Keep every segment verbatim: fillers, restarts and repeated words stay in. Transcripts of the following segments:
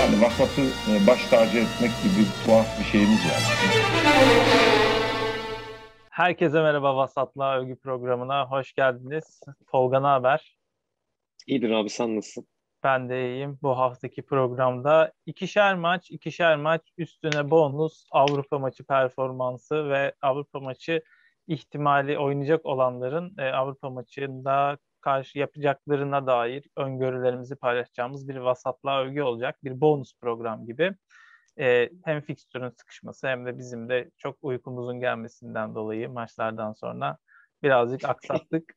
Yani Vasat'ı baş tacı etmek gibi tuhaf bir şeyimiz var. Herkese merhaba, Vasat'la Övgü programına hoş geldiniz. Tolga, ne haber? İyidir abi, sen nasılsın? Ben de iyiyim. Bu haftaki programda ikişer maç, ikişer maç üstüne bonus Avrupa maçı performansı ve Avrupa maçı ihtimali oynayacak olanların e, Avrupa maçında karşı yapacaklarına dair öngörülerimizi paylaşacağımız bir Vasat'la Övgü olacak. Bir bonus program gibi. E, hem fikstürün sıkışması hem de bizim de çok uykumuzun gelmesinden dolayı maçlardan sonra birazcık aksattık.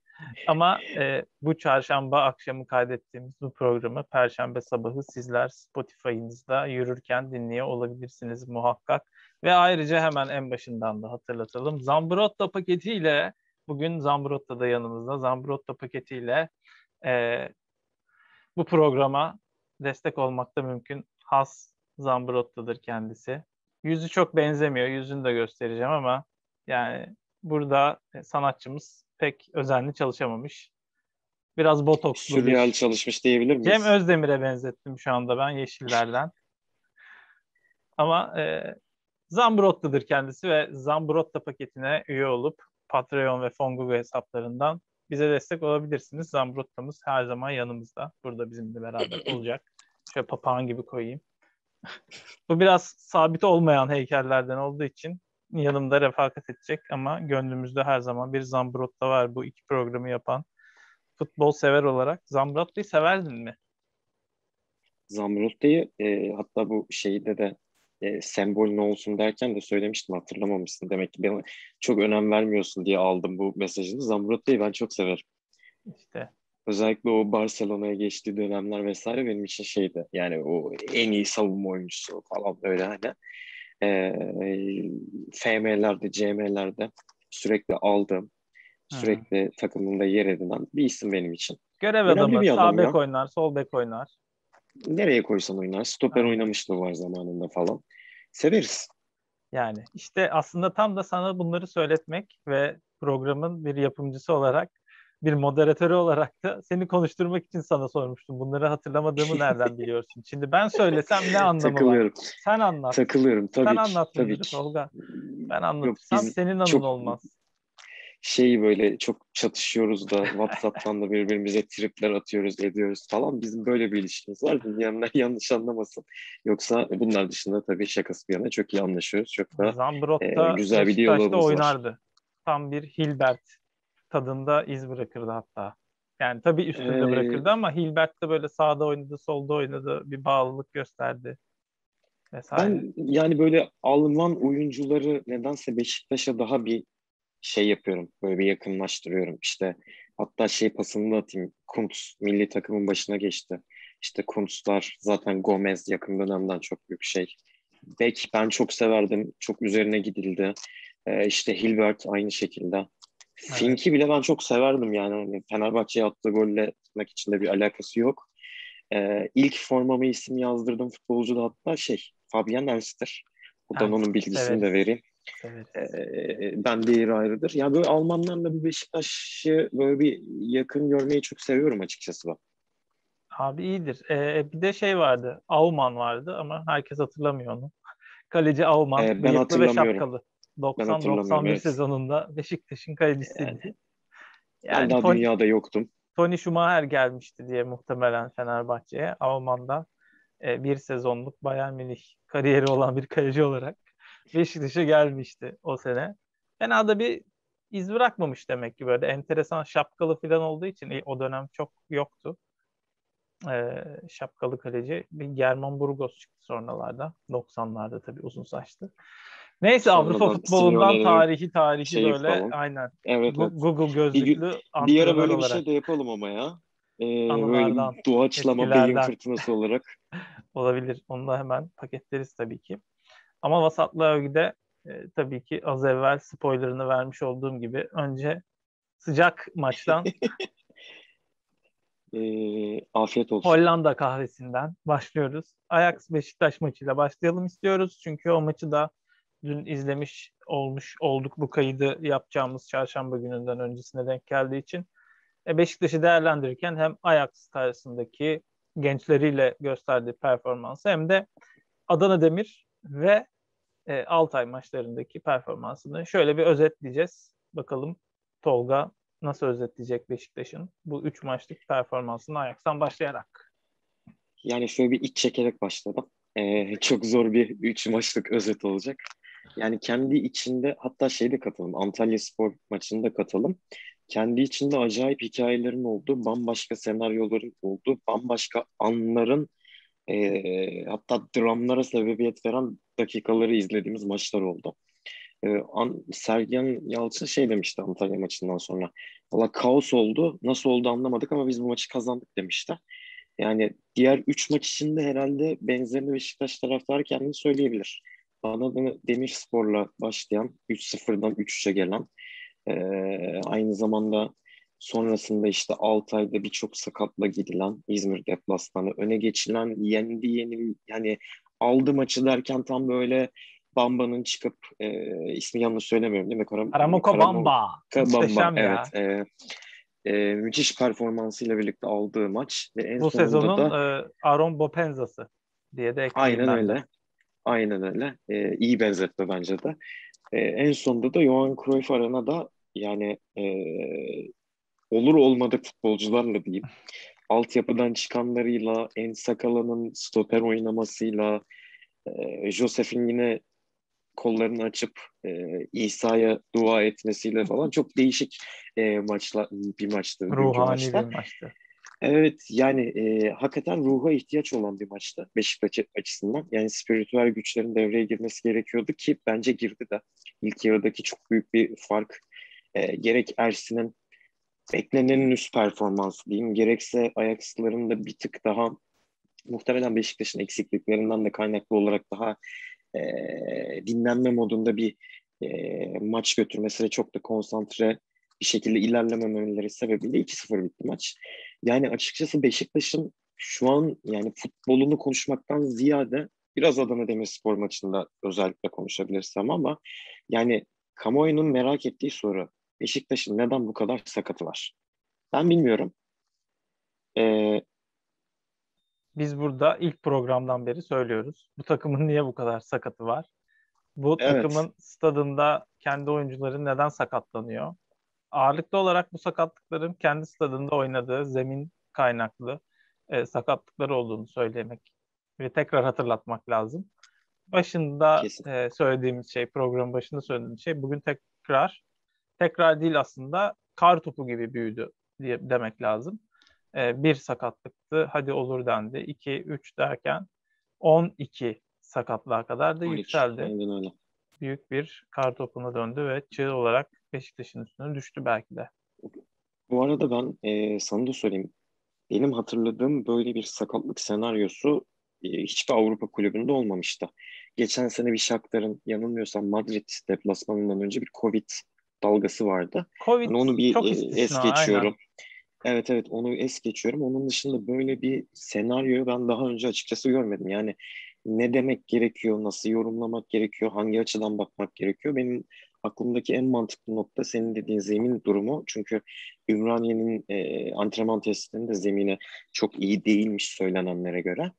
Ama e, bu çarşamba akşamı kaydettiğimiz bu programı perşembe sabahı sizler Spotify'ınızda yürürken dinliyor olabilirsiniz muhakkak. Ve ayrıca hemen en başından da hatırlatalım. Zambrotta paketiyle, bugün Zambrotta'da yanımızda, Zambrotta paketiyle e, bu programa destek olmak da mümkün. Has Zambrotta'dır kendisi. Yüzü çok benzemiyor, yüzünü de göstereceğim ama yani burada sanatçımız pek özenli çalışamamış. Biraz botokslu. Sürreal çalışmış diyebilir miyiz? Cem Özdemir'e benzettim şu anda ben yeşillerden. Ama e, Zambrotta'dır kendisi ve Zambrotta paketine üye olup Patreon ve Fonguga hesaplarından bize destek olabilirsiniz. Zambrotta'mız her zaman yanımızda. Burada bizimle beraber olacak. Şöyle papağan gibi koyayım. Bu biraz sabit olmayan heykellerden olduğu için yanımda refakat edecek ama gönlümüzde her zaman bir Zambrotta var. Bu iki programı yapan futbol sever olarak Zambrotta'yı severdin mi? Zambrotta'yı e, hatta bu şeyde de e, sembol ne olsun derken de söylemiştim, hatırlamamışsın. Demek ki bana çok önem vermiyorsun diye aldım bu mesajını. Zambrotta'yı ben çok severim. İşte. Özellikle o Barcelona'ya geçtiği dönemler vesaire benim için şeydi. Yani o en iyi savunma oyuncusu falan böyle hani. E, F M'lerde, C M'lerde sürekli aldığım, sürekli takımında yer edinen bir isim benim için. Görev adamı, sağ bek oynar, sol bek oynar. Nereye koysan oynar, stoper oynamışlığı var zamanında falan. Severiz. Yani işte aslında tam da sana bunları söyletmek ve programın bir yapımcısı olarak, bir moderatörü olarak da seni konuşturmak için sana sormuştum. Bunları hatırlamadığımı nereden biliyorsun? Şimdi ben söylesem ne anlamı var? Sen anlat. Takılıyorum tabii. Sen anlatmıyorsun Tolga. Ben anlatırsam Yok, senin anın çok, olmaz. Şey böyle çok çatışıyoruz da WhatsApp'tan da birbirimize tripler atıyoruz, ediyoruz falan. Bizim böyle bir ilişkimiz var. Dinleyenler yanlış anlamasın. Yoksa bunlar dışında tabii şakası bir yana çok iyi anlaşıyoruz. Çok da e, güzel bir diyalogumuz var. Zambrotta oynardı. Tam bir Hilbert tadında iz bırakırdı hatta. Yani tabii üstünde ee, bırakırdı ama Hilbert de böyle sağda oynadı, solda oynadı, bir bağlılık gösterdi vesaire. Ben yani böyle Alman oyuncuları nedense Beşiktaş'a daha bir şey yapıyorum. Böyle bir yakınlaştırıyorum. İşte hatta şey pasını da atayım. Kuntz milli takımın başına geçti. İşte Kuntzlar zaten, Gomez yakın dönemden çok büyük şey. Bek ben çok severdim. Çok üzerine gidildi. Ee, işte Hilbert aynı şekilde. Evet. Fink'i bile ben çok severdim yani. Fenerbahçe'ye attığı golle tutmak için de bir alakası yok. Ee, ilk formama isim yazdırdım futbolcu da hatta şey, Fabian Elster. Buradan evet, onun bilgisini evet. de vereyim. Evet. Ee, ben de yeri ayrıdır. Yani böyle Almanlarla bir Beşiktaş'ı böyle bir yakın görmeyi çok seviyorum açıkçası ben. Abi iyidir. Ee, bir de şey vardı, Aumann vardı ama herkes hatırlamıyor onu. Kaleci Aumann, ee, ben hatırlamıyorum. Ve şapkalı. doksan doksan bir evet. sezonunda Beşiktaş'ın kalecisiydi. Yani, yani ben daha dünyada yoktum. Tony Schumacher gelmişti diye muhtemelen Fenerbahçe'ye. Alman'da e, bir sezonluk Bayern Münih kariyeri olan bir kaleci olarak Beşiktaş'a gelmişti o sene. Fena da bir iz bırakmamış demek ki, böyle enteresan şapkalı falan olduğu için e, o dönem çok yoktu. E, şapkalı kaleci. Bir German Burgos çıktı sonralarda. doksanlarda tabii, uzun saçlı. Neyse, Avrupa futbolundan tarihi tarihi şey böyle falan. Aynen. Evet, evet. Google gözlüklü antrenör bir ara böyle olarak. Bir şey de yapalım ama ya. Ee, Anılardan. Doğaçlama beyin fırtınası olarak. Olabilir. Onu da hemen paketleriz tabii ki. Ama Vasat'la Övgü'de e, tabii ki az evvel spoilerını vermiş olduğum gibi önce sıcak maçtan e, afiyet olsun. Hollanda kahvesinden başlıyoruz. Ajax Beşiktaş maçıyla başlayalım istiyoruz. Çünkü o maçı da dün izlemiş olmuş olduk, bu kaydı yapacağımız çarşamba gününden öncesine denk geldiği için. Beşiktaş'ı değerlendirirken hem Ajax karşısındaki gençleriyle gösterdiği performansı hem de Adana Demir ve e, Altay maçlarındaki performansını şöyle bir özetleyeceğiz. Bakalım Tolga nasıl özetleyecek Beşiktaş'ın bu üç maçlık performansını Ajax'tan başlayarak? Yani şöyle bir iç çekerek başladım. Ee, çok zor bir üç maçlık özet olacak. Yani kendi içinde hatta şeyde katalım, Antalya Spor maçında katalım. Kendi içinde acayip hikayelerin olduğu, bambaşka senaryoların olduğu, bambaşka anların e, hatta dramlara sebebiyet veren dakikaları izlediğimiz maçlar oldu. E, an, Sergen Yalçın şey demişti Antalya maçından sonra. Valla kaos oldu, nasıl oldu anlamadık ama biz bu maçı kazandık demişti. Yani diğer üç maç içinde herhalde benzerini Beşiktaş taraftarı kendini söyleyebilir. Adana Demirspor'la başlayan, üç sıfırdan üç üçe gelen, Ee, aynı zamanda sonrasında işte Altay'da birçok sakatla gidilen, İzmir deplasmanı öne geçilen, yendi yeni yani aldı maçı derken tam böyle Bamba'nın çıkıp e, ismi yanlış söylemiyorum değil mi? Karam- Karamoko Karam- Bamba. Bamba evet. E, e, müthiş performansıyla birlikte aldığı maç ve en bu sezonun da, e, Aaron Bopenza'sı diye de ekledim. Aynen öyle. De. Aynen öyle. E, iyi benzetti bence de. E, en sonunda da Johan Cruyff Arena'da yani e, olur olmadık futbolcularla diyeyim. Altyapıdan çıkanlarıyla, N'Sakala'nın stoper oynamasıyla, e, Josef'in yine kollarını açıp e, İsa'ya dua etmesiyle falan çok değişik e, maçla, bir maçtı. Ruhani bir maçtı. Evet yani e, hakikaten ruha ihtiyaç olan bir maçtı Beşiktaş açısından. Yani spiritüel güçlerin devreye girmesi gerekiyordu ki bence girdi de. İlk yarıdaki çok büyük bir fark. E, gerek Ersin'in beklenenin üst performansı diyeyim, gerekse Ajax'ların da bir tık daha muhtemelen Beşiktaş'ın eksikliklerinden de kaynaklı olarak daha e, dinlenme modunda bir e, maç götürmesi ve çok da konsantre bir şekilde ilerlememeleri sebebiyle iki sıfır bitti maç. Yani açıkçası Beşiktaş'ın şu an yani futbolunu konuşmaktan ziyade biraz Adana Demirspor maçında özellikle konuşabilirsem ama yani kamuoyunun merak ettiği soru Beşiktaş'ın neden bu kadar sakatı var? Ben bilmiyorum. Ee, Biz burada ilk programdan beri söylüyoruz. Bu takımın niye bu kadar sakatı var? Bu evet. Takımın stadında kendi oyuncuları neden sakatlanıyor? Ağırlıklı olarak bu sakatlıkların kendi stadında oynadığı zemin kaynaklı e, sakatlıkları olduğunu söylemek ve tekrar hatırlatmak lazım. Başında e, söylediğimiz şey, program başında söylediğimiz şey bugün tekrar, tekrar değil aslında kar topu gibi büyüdü diye demek lazım. E, bir sakatlıktı, hadi olur dendi. İki, üç derken on iki sakatlığa kadar da on iki yükseldi. Büyük bir kar topuna döndü ve çığ olarak Beşiktaş'ın üstüne düştü belki de. Bu arada ben e, sana da söyleyeyim. Benim hatırladığım böyle bir sakatlık senaryosu e, hiçbir Avrupa kulübünde olmamıştı. Geçen sene bir Shakhtar'ın yanılmıyorsam Madrid deplasmanından önce bir Covid dalgası vardı. Covid yani onu bir çok istisna, es geçiyorum. Aynen. Evet evet onu es geçiyorum. Onun dışında böyle bir senaryoyu ben daha önce açıkçası görmedim. Yani ne demek gerekiyor, nasıl yorumlamak gerekiyor, hangi açıdan bakmak gerekiyor? Benim aklımdaki en mantıklı nokta senin dediğin zemin durumu. Çünkü Ümraniye'nin e, antrenman testlerinde zemine çok iyi değilmiş söylenenlere göre.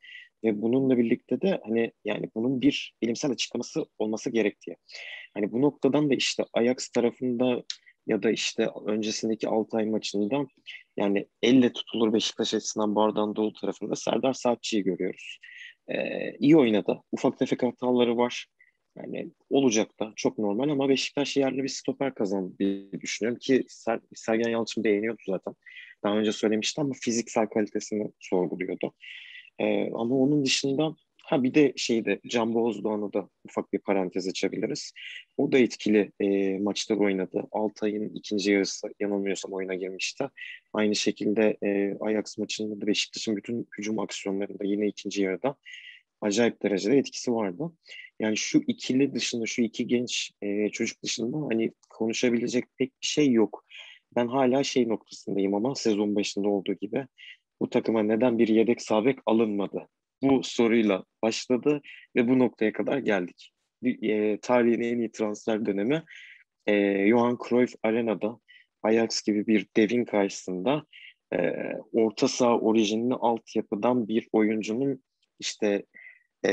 Ve bununla birlikte de hani yani bunun bir bilimsel açıklaması olması gerektiği. Hani bu noktadan da işte Ajax tarafında ya da işte öncesindeki Altay maçında yani elle tutulur Beşiktaş açısından bardağın dolu tarafında Serdar Saatçı'yı görüyoruz. Ee, iyi oynadı. Ufak tefek hataları var. Yani olacak da çok normal ama Beşiktaş yerli bir stoper kazandı diye düşünüyorum ki Ser- Sergen Yalçın beğeniyordu zaten. Daha önce söylemişti ama fiziksel kalitesini sorguluyordu. Ee, ama onun dışında ha bir de şeyde Can Bozdoğan'a da ufak bir parantez açabiliriz. O da etkili e, maçlar oynadı. Altay'ın ikinci yarısı yanılmıyorsam oyuna girmişti. Aynı şekilde e, Ajax maçında da Beşiktaş'ın bütün hücum aksiyonlarında yine ikinci yarıda acayip derecede etkisi vardı. Yani şu ikili dışında, şu iki genç e, çocuk dışında hani konuşabilecek pek bir şey yok. Ben hala şey noktasındayım ama sezon başında olduğu gibi bu takıma neden bir yedek sağ bek alınmadı? Bu soruyla başladı ve bu noktaya kadar geldik. E, tarihin en iyi transfer dönemi e, Johan Cruyff Arena'da Ajax gibi bir devin karşısında e, orta saha orijinli altyapıdan bir oyuncunun işte e,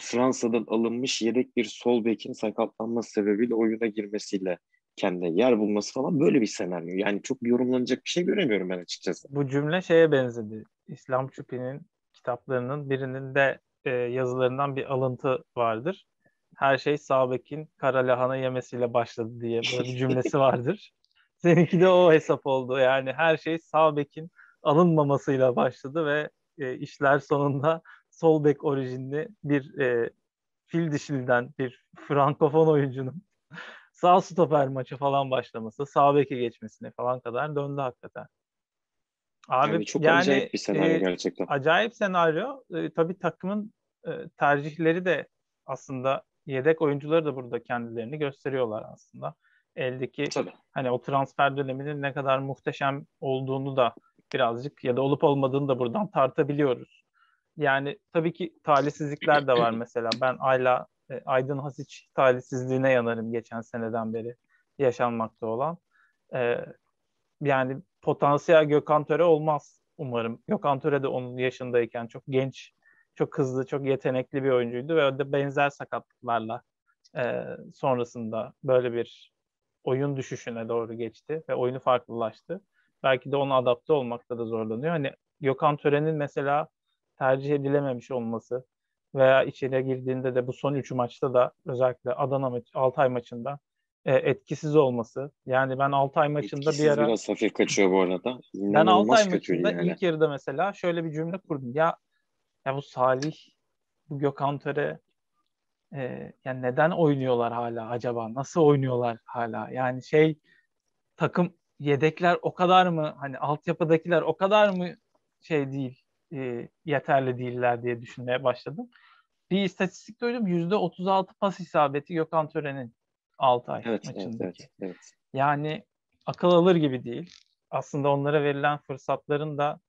Fransa'dan alınmış yedek bir sol bekin sakatlanması sebebiyle oyuna girmesiyle kendine yer bulması falan, böyle bir senaryo. Yani çok yorumlanacak bir şey göremiyorum ben açıkçası. Bu cümle şeye benzedi. İslam Çupi'nin kitaplarının birinin de e, yazılarından bir alıntı vardır. Her şey sağ bekin kara lahana yemesiyle başladı diye böyle bir cümlesi vardır. Seninki de o hesap oldu. Yani her şey sağ bekin alınmamasıyla başladı ve e, işler sonunda sol bek orijinli bir e, fil dişiliden bir frankofon oyuncunun sağ stoper maça falan başlaması, sağ beke geçmesine falan kadar döndü hakikaten. Abi yani çok yani, acayip bir senaryo e, gerçekten. Acayip senaryo. E, tabii takımın e, tercihleri de aslında, yedek oyuncuları da burada kendilerini gösteriyorlar aslında. Eldeki tabii. Hani o transfer döneminin ne kadar muhteşem olduğunu da birazcık ya da olup olmadığını da buradan tartabiliyoruz. Yani tabii ki talihsizlikler de var mesela. Ben Ayla Aydın Hasiç talihsizliğine yanarım, geçen seneden beri yaşanmakta olan. Ee, yani potansiyel Gökhan Töre olmaz umarım. Gökhan Töre de onun yaşındayken çok genç, çok hızlı, çok yetenekli bir oyuncuydu ve de benzer sakatlıklarla e, sonrasında böyle bir oyun düşüşüne doğru geçti ve oyunu farklılaştı. Belki de ona adapte olmakta da zorlanıyor. Hani Gökhan Töre'nin mesela tercih edilememiş olması veya içeriye girdiğinde de bu son üç maçta da özellikle Adana maçı, Altay maçında e, etkisiz olması. Yani ben Altay maçında etkisiz bir ara... biraz hafif kaçıyor bu arada. İnanılmaz ben Altay maçında yani. İlk yarıda mesela şöyle bir cümle kurdum. Ya ya bu Salih, bu Gökhan Töre e, yani neden oynuyorlar hala acaba? Nasıl oynuyorlar hala? Yani şey, takım yedekler o kadar mı, hani altyapıdakiler o kadar mı şey değil, E, yeterli değiller diye düşünmeye başladım. Bir istatistik duydum. yüzde otuz altı pas isabeti Gökhan Tören'in Altay evet, maçındaki. Evet, evet, evet. Yani akıl alır gibi değil. Aslında onlara verilen fırsatların da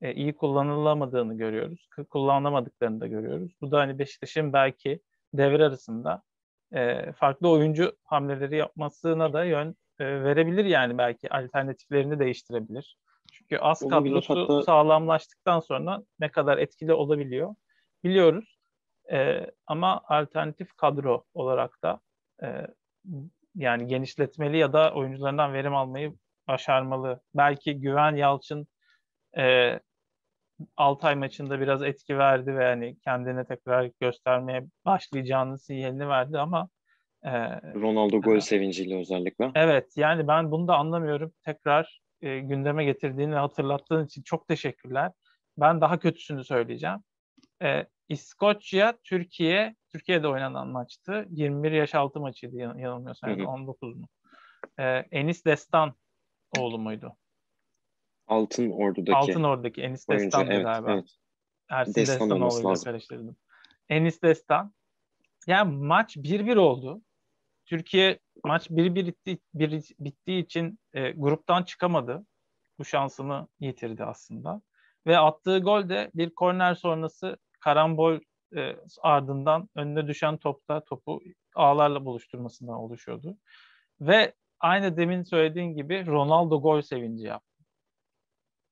e, iyi kullanılamadığını görüyoruz. Kullanamadıklarını da görüyoruz. Bu da hani Beşiktaş'ın belki devre arasında e, farklı oyuncu hamleleri yapmasına da yön e, verebilir yani, belki alternatiflerini değiştirebilir. Çünkü az kadrosu hatta... sağlamlaştıktan sonra ne kadar etkili olabiliyor biliyoruz. Ee, ama alternatif kadro olarak da e, yani genişletmeli ya da oyuncularından verim almayı başarmalı. Belki Güven Yalçın e, Altay maçında biraz etki verdi ve yani kendine tekrar göstermeye başlayacağını sinyalini verdi ama e, Ronaldo gol e, sevinciyle özellikle. Evet, yani ben bunu da anlamıyorum. Tekrar E, gündeme getirdiğin ve hatırlattığın için çok teşekkürler. Ben daha kötüsünü söyleyeceğim. E, İskoçya, Türkiye, Türkiye'de oynanan maçtı. yirmi bir yaş altı maçıydı yan, yanılmıyorsam. Evet. on dokuz mu? E, Enis Destan oğlu muydu? Altın Ordu'daki. Altın Ordu'daki Enis Destan galiba. Evet, evet. Ersin Destan oğluyla karıştırdım. Enis Destan. Yani maç bir bir oldu. Türkiye maç bir bir bittiği için e, gruptan çıkamadı. Bu şansını yitirdi aslında. Ve attığı gol de bir korner sonrası karambol e, ardından önüne düşen topta topu ağlarla buluşturmasından oluşuyordu. Ve aynı demin söylediğin gibi Ronaldo gol sevinci yaptı.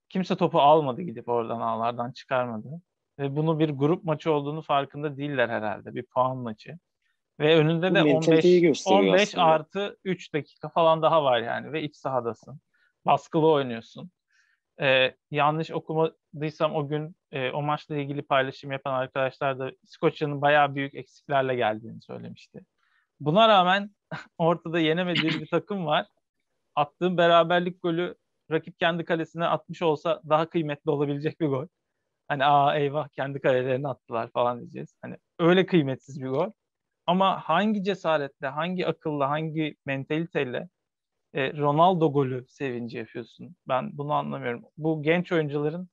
Kimse topu almadı, gidip oradan ağlardan çıkarmadı. Ve bunu bir grup maçı olduğunu farkında değiller herhalde. Bir puan maçı. Ve önünde de on beş, on beş artı üç dakika falan daha var yani. Ve iç sahadasın. Baskılı oynuyorsun. Ee, yanlış okumadıysam o gün e, o maçla ilgili paylaşım yapan arkadaşlar da İskoçya'nın bayağı büyük eksiklerle geldiğini söylemişti. Buna rağmen ortada yenemediği bir takım var. Attığın beraberlik golü rakip kendi kalesine atmış olsa daha kıymetli olabilecek bir gol. Hani aa eyvah kendi kalelerine attılar falan diyeceğiz. Hani öyle kıymetsiz bir gol. Ama hangi cesaretle, hangi akılla, hangi mentaliteyle e, Ronaldo golü sevinci yapıyorsun? Ben bunu anlamıyorum. Bu genç oyuncuların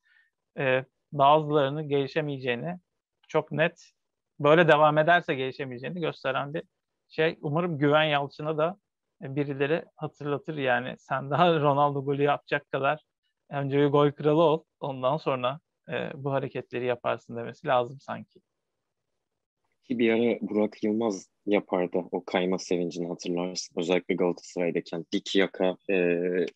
e, bazılarını gelişemeyeceğini çok net, böyle devam ederse gelişemeyeceğini gösteren bir şey. Umarım Güven Yalçın'a da e, birileri hatırlatır yani. Sen daha Ronaldo golü yapacak kadar önce bir gol kralı ol, ondan sonra e, bu hareketleri yaparsın demesi lazım sanki. Ki bir ara Burak Yılmaz yapardı o kayma sevincini, hatırlarsın. Özellikle Galatasaray'dayken dik yaka e,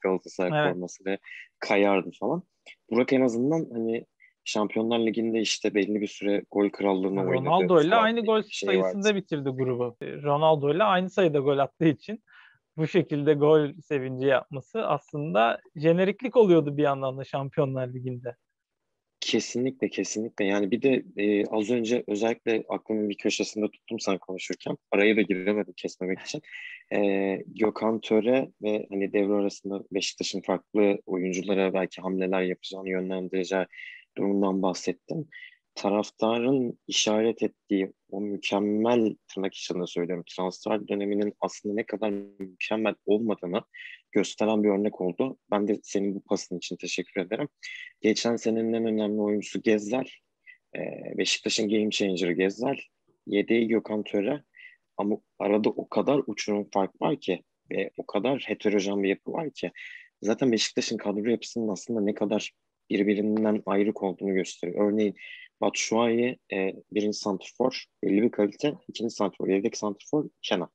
Galatasaray evet. forması ve kayardı falan. Burak en azından hani Şampiyonlar Ligi'nde işte belli bir süre gol krallığına oynadı. Ronaldo ile aynı gol şey sayısında vardı. Bitirdi grubu. Ronaldo ile aynı sayıda gol attığı için bu şekilde gol sevinci yapması aslında jeneriklik oluyordu bir yandan da Şampiyonlar Ligi'nde. Kesinlikle kesinlikle yani bir de e, az önce özellikle aklımın bir köşesinde tuttum sen konuşurken, araya da giremedim kesmemek için. E, Gökhan Töre ve hani devre arasında Beşiktaş'ın farklı oyunculara belki hamleler yapacağını yönlendireceği durumundan bahsettim. Taraftarın işaret ettiği o mükemmel, tırnak içinde söylüyorum, transfer döneminin aslında ne kadar mükemmel olmadığını gösteren bir örnek oldu. Ben de senin bu pasın için teşekkür ederim. Geçen senenin en önemli oyuncusu Gezler. Beşiktaş'ın game changer'ı Gezler. Yedeği Gökhan Töre. Ama arada o kadar uçurum fark var ki ve o kadar heterojen bir yapı var ki. Zaten Beşiktaş'ın kadro yapısının aslında ne kadar birbirinden ayrık olduğunu gösteriyor. Örneğin Batshuayi e, birinci santrfor, belli bir kalite, ikinci santrfor, yedek santrfor, Kenan.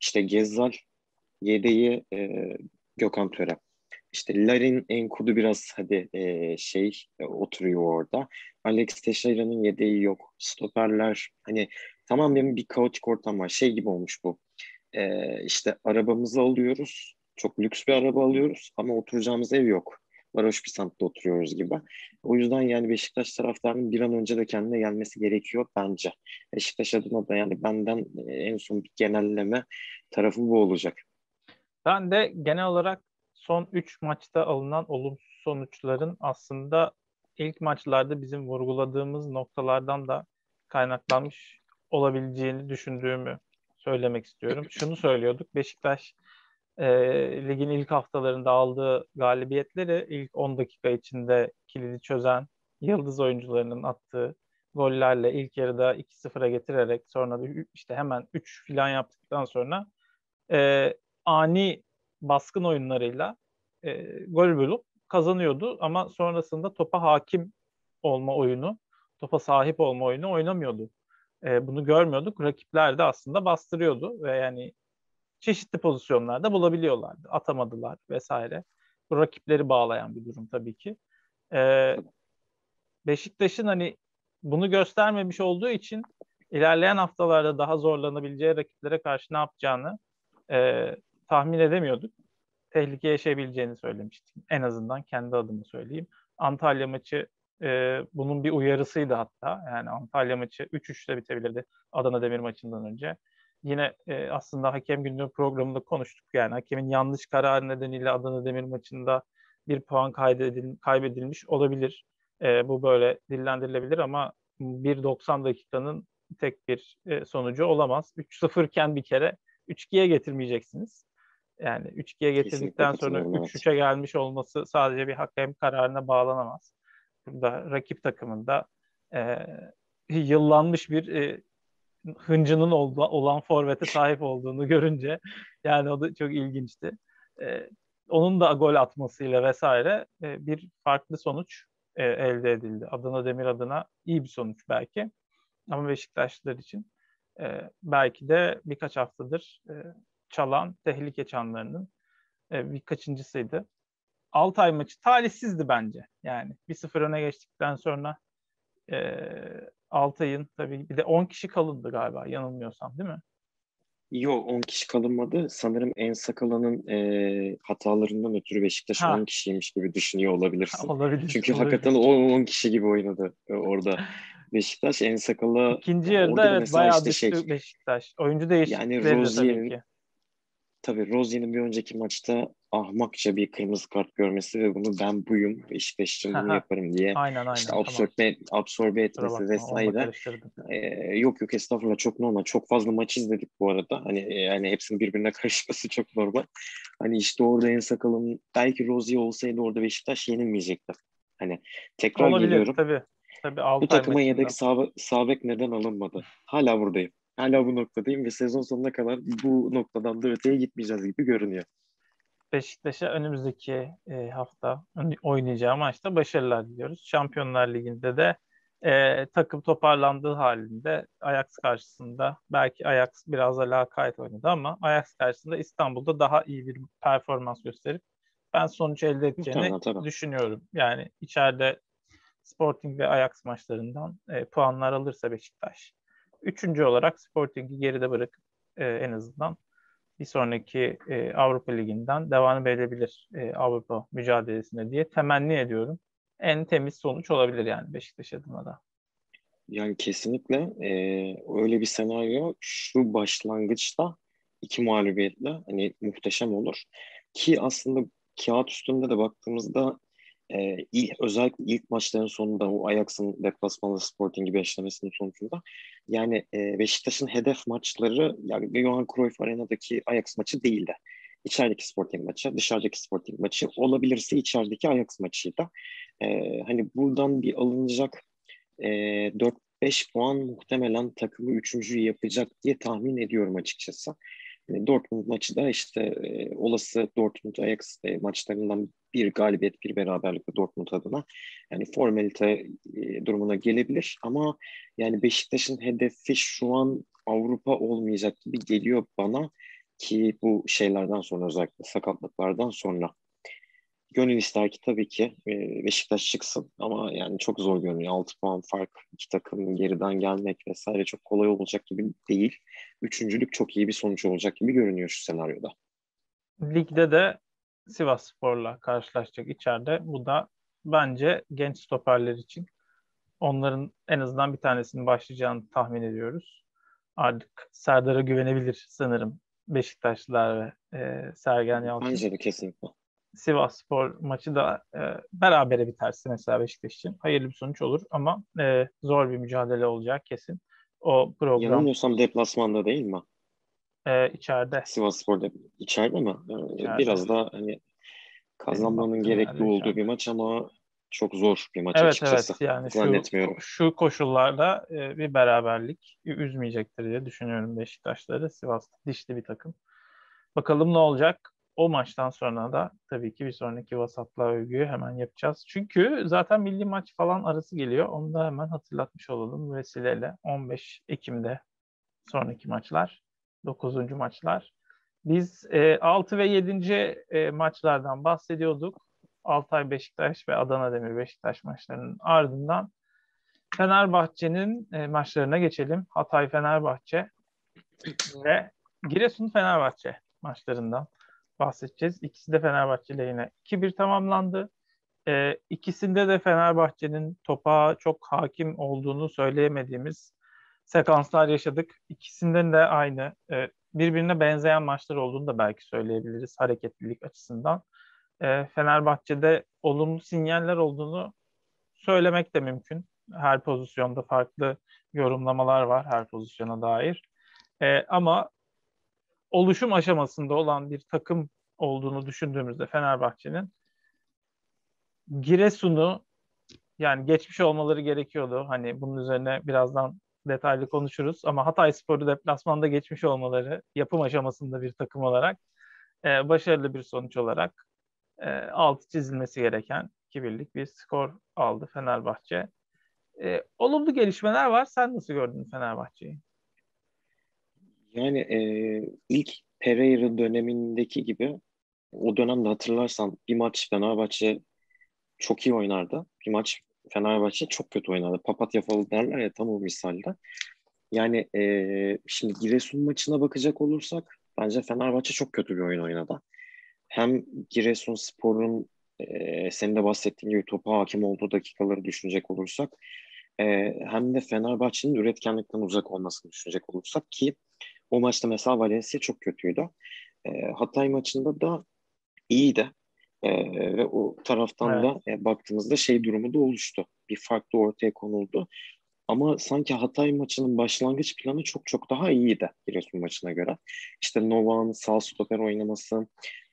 İşte Gezler, yedeği e, Gökhan Töre. İşte Larin Enkudu biraz hadi e, şey e, oturuyor orada. Alex Teixeira'nın yedeği yok. Stoperler hani tamamen bir kaotik ortam var. Şey gibi olmuş bu. E, işte arabamızı alıyoruz. Çok lüks bir araba alıyoruz ama oturacağımız ev yok. Varoş bir semtte oturuyoruz gibi. O yüzden yani Beşiktaş taraftarının bir an önce de kendine gelmesi gerekiyor bence. Beşiktaş adına da yani benden en son bir genelleme tarafı bu olacak. Ben de genel olarak son üç maçta alınan olumsuz sonuçların aslında ilk maçlarda bizim vurguladığımız noktalardan da kaynaklanmış olabileceğini düşündüğümü söylemek istiyorum. Şunu söylüyorduk: Beşiktaş E, ligin ilk haftalarında aldığı galibiyetleri ilk on dakika içinde kilidi çözen yıldız oyuncularının attığı gollerle ilk yarıda iki sıfıra getirerek, sonra da işte hemen üç filan yaptıktan sonra e, ani baskın oyunlarıyla e, gol bulup kazanıyordu ama sonrasında topa hakim olma oyunu, topa sahip olma oyunu oynamıyordu. E, bunu görmüyorduk. Rakipler de aslında bastırıyordu ve yani çeşitli pozisyonlarda bulabiliyorlardı. Atamadılar vesaire. Bu rakipleri bağlayan bir durum tabii ki. Ee, Beşiktaş'ın hani bunu göstermemiş olduğu için ilerleyen haftalarda daha zorlanabileceği rakiplere karşı ne yapacağını e, tahmin edemiyorduk. Tehlike yaşayabileceğini söylemiştim. En azından kendi adımı söyleyeyim. Antalya maçı e, bunun bir uyarısıydı hatta. Yani Antalya maçı üç üçte bitebilirdi Adana Demir maçından önce. Yine e, aslında hakem gündemi programında konuştuk. Yani hakemin yanlış kararı nedeniyle Adana Demir maçında bir puan kaydedil- kaybedilmiş olabilir. E, bu böyle dillendirilebilir ama bir doksan dakikanın tek bir e, sonucu olamaz. üç sıfır iken bir kere üç ikiye getirmeyeceksiniz. Yani üç ikiye getirdikten sonra üç üçe gelmiş olması sadece bir hakem kararına bağlanamaz. Burada rakip takımında e, yıllanmış bir e, hıncının oldu, olan forvete sahip olduğunu görünce yani o da çok ilginçti. Ee, onun da gol atmasıyla vesaire e, bir farklı sonuç e, elde edildi. Adana Demir adına iyi bir sonuç belki ama Beşiktaşlılar için e, belki de birkaç haftadır e, çalan tehlike çanlarının e, birkaçıncısıydı. Altay maçı talihsizdi bence. Yani bir sıfır öne geçtikten sonra e, Altay'ın tabii bir de on kişi kalındı galiba, yanılmıyorsam değil mi? Yok, on kişi kalınmadı. Sanırım N'Sakala'nın e, hatalarından ötürü Beşiktaş ha. on kişiymiş gibi düşünüyor olabilirsin. Ha, olabilir. Çünkü olabilir. Hakikaten on kişi gibi oynadı e, orada. Beşiktaş, N'Sakala... İkinci yarıda evet bayağı işte düştü şey, Beşiktaş. Oyuncu değişiklikleri yani de tabii ki. Tabii Rozier'in bir önceki maçta ahmakça bir kırmızı kart görmesi ve bunu ben buyum, Beşiktaş için bunu yaparım diye aynen, aynen, işte absorbe, tamam. absorbe etmesi bakma, vesaire. Ee, yok yok estağfurullah, çok normal. Çok fazla maç izledik bu arada. Hani yani hepsinin birbirine karışması çok normal. Hani işte orada N'Sakala'nın belki Rozier olsaydı orada Beşiktaş yenilmeyecekti. Hani tekrar olabilir, geliyorum. Tabii, tabii, bu takıma yedek sağ, sağ bek neden alınmadı? Hala buradayım. Hala bu noktadayım ve sezon sonuna kadar bu noktadan da öteye gitmeyeceğiz gibi görünüyor. Beşiktaş'a önümüzdeki hafta oynayacağı maçta başarılar diliyoruz. Şampiyonlar Ligi'nde de e, takım toparlandığı halinde Ajax karşısında, belki Ajax biraz da lakayt oynadı ama Ajax karşısında İstanbul'da daha iyi bir performans gösterip ben sonuç elde edeceğini tabii, tabii. düşünüyorum. Yani içeride Sporting ve Ajax maçlarından e, puanlar alırsa Beşiktaş. Üçüncü olarak Sporting'i geride bırakıp e, en azından bir sonraki e, Avrupa Ligi'nden devam edebilir e, Avrupa mücadelesine diye temenni ediyorum. En temiz sonuç olabilir yani Beşiktaş adına da. Yani kesinlikle e, öyle bir senaryo şu başlangıçta iki mağlubiyetle hani muhteşem olur. Ki aslında kağıt üstünde de baktığımızda e, ilk, özellikle ilk maçların sonunda o Ajax'ın deplasmanlı Sporting'i beşlemesinin sonucunda yani e, Beşiktaş'ın hedef maçları yani Johan Cruyff Arena'daki Ajax maçı değil de İçerideki Sporting maçı, dışarıdaki Sporting maçı, olabilirse içerideki Ajax maçıydı. Ee, hani buradan bir alınacak e, dört beş puan muhtemelen takımı üçüncü yapacak diye tahmin ediyorum açıkçası. Yani Dortmund maçı da işte e, olası Dortmund-Ajax e, maçlarından bir galibiyet, bir beraberlikle Dortmund adına yani formalite e, durumuna gelebilir. Ama yani Beşiktaş'ın hedefi şu an Avrupa olmayacak gibi geliyor bana. Ki bu şeylerden sonra özellikle sakatlıklardan sonra gönül ister ki tabii ki Beşiktaş çıksın ama yani çok zor görünüyor. altı puan fark, iki takım geriden gelmek vesaire çok kolay olacak gibi değil. Üçüncülük çok iyi bir sonuç olacak gibi görünüyor şu senaryoda. Ligde de Sivas Spor'la karşılaşacak içeride. Bu da bence genç stoperler için onların en azından bir tanesinin başlayacağını tahmin ediyoruz. Artık Serdar'a güvenebilir sanırım Beşiktaşlılar ve e, Sergen Yalçın. Bence de kesinlikle. Sivas Spor maçı da e, berabere biterse mesela Beşiktaş için hayırlı bir sonuç olur ama e, zor bir mücadele olacak kesin. O program. Yanılmıyorsam deplasmanda değil mi? E, içeride. Sivas Spor'da içeride mi? Yani içeride. Biraz daha hani kazanmanın gerekli olduğu içeride bir maç ama çok zor bir maç evet, açıkçası. Evet yani zannetmiyorum. Şu, şu koşullarda e, bir beraberlik üzmeyecektir diye düşünüyorum Beşiktaşları. Sivas'ta dişli bir takım. Bakalım ne olacak? O maçtan sonra da tabii ki bir sonraki Vasat'la övgüyü hemen yapacağız. Çünkü zaten milli maç falan arası geliyor. Onu da hemen hatırlatmış olalım. Bu vesileyle on beş Ekim'de sonraki maçlar, dokuzuncu maçlar. Biz e, altı ve yedinci E, maçlardan bahsediyorduk. Altay Beşiktaş ve Adana Demir Beşiktaş maçlarının ardından Fenerbahçe'nin maçlarına geçelim. Hatay Fenerbahçe ve Giresun Fenerbahçe maçlarından bahsedeceğiz. İkisi de Fenerbahçe lehine iki bir tamamlandı. E, ikisinde de Fenerbahçe'nin topa çok hakim olduğunu söyleyemediğimiz sekanslar yaşadık. İkisinden de aynı e, birbirine benzeyen maçlar olduğunu da belki söyleyebiliriz hareketlilik açısından. Fenerbahçe'de olumlu sinyaller olduğunu söylemek de mümkün. Her pozisyonda farklı yorumlamalar var her pozisyona dair. E, ama oluşum aşamasında olan bir takım olduğunu düşündüğümüzde Fenerbahçe'nin Giresun'u yani geçmiş olmaları gerekiyordu. Hani bunun üzerine birazdan detaylı konuşuruz ama Hatayspor'u deplasmanda geçmiş olmaları yapım aşamasında bir takım olarak e, başarılı bir sonuç olarak altı çizilmesi gereken iki birlik bir skor aldı Fenerbahçe. E, olumlu gelişmeler var. Sen nasıl gördün Fenerbahçe'yi? Yani e, ilk Pereira dönemindeki gibi o dönemde hatırlarsan bir maç Fenerbahçe çok iyi oynardı. Bir maç Fenerbahçe çok kötü oynardı. Papatya falı derler ya tam o misalde. Yani e, şimdi Giresun maçına bakacak olursak bence Fenerbahçe çok kötü bir oyun oynadı. Hem Giresunspor'un e, senin de bahsettiğin gibi topa hakim olduğu dakikaları düşünecek olursak e, hem de Fenerbahçe'nin üretkenlikten uzak olmasını düşünecek olursak ki o maçta mesela Valencia çok kötüydü. E, Hatay maçında da iyiydi. E, ve o taraftan evet. da e, baktığımızda şey durumu da oluştu. Bir farklı ortaya konuldu. Ama sanki Hatay maçının başlangıç planı çok çok daha iyiydi Giresun maçına göre. İşte Nova'nın sağ stoper oynaması,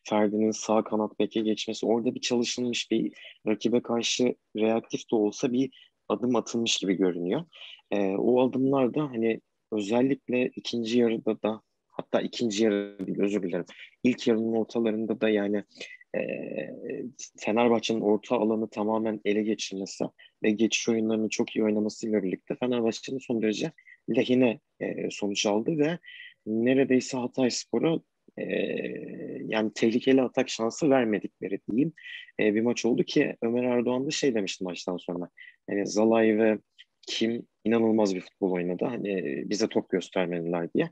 Ferdi'nin sağ kanat beke geçmesi, orada bir çalışılmış bir rakibe karşı reaktif de olsa bir adım atılmış gibi görünüyor. Ee, o adımlar da hani özellikle ikinci yarıda da hatta ikinci yarı değil özür dilerim. İlk yarının ortalarında da yani e, Fenerbahçe'nin orta alanı tamamen ele geçirmesi ve geçiş oyunlarını çok iyi oynamasıyla birlikte Fenerbahçe'nin son derece lehine e, sonuç aldı ve neredeyse Hatay Spor'a e, yani tehlikeli atak şansı vermedikleri diyeyim e, bir maç oldu ki Ömer Erdoğan da şey demişti maçtan sonra, yani Zalay ve Kim inanılmaz bir futbol oynadı, hani bize top göstermediler diye.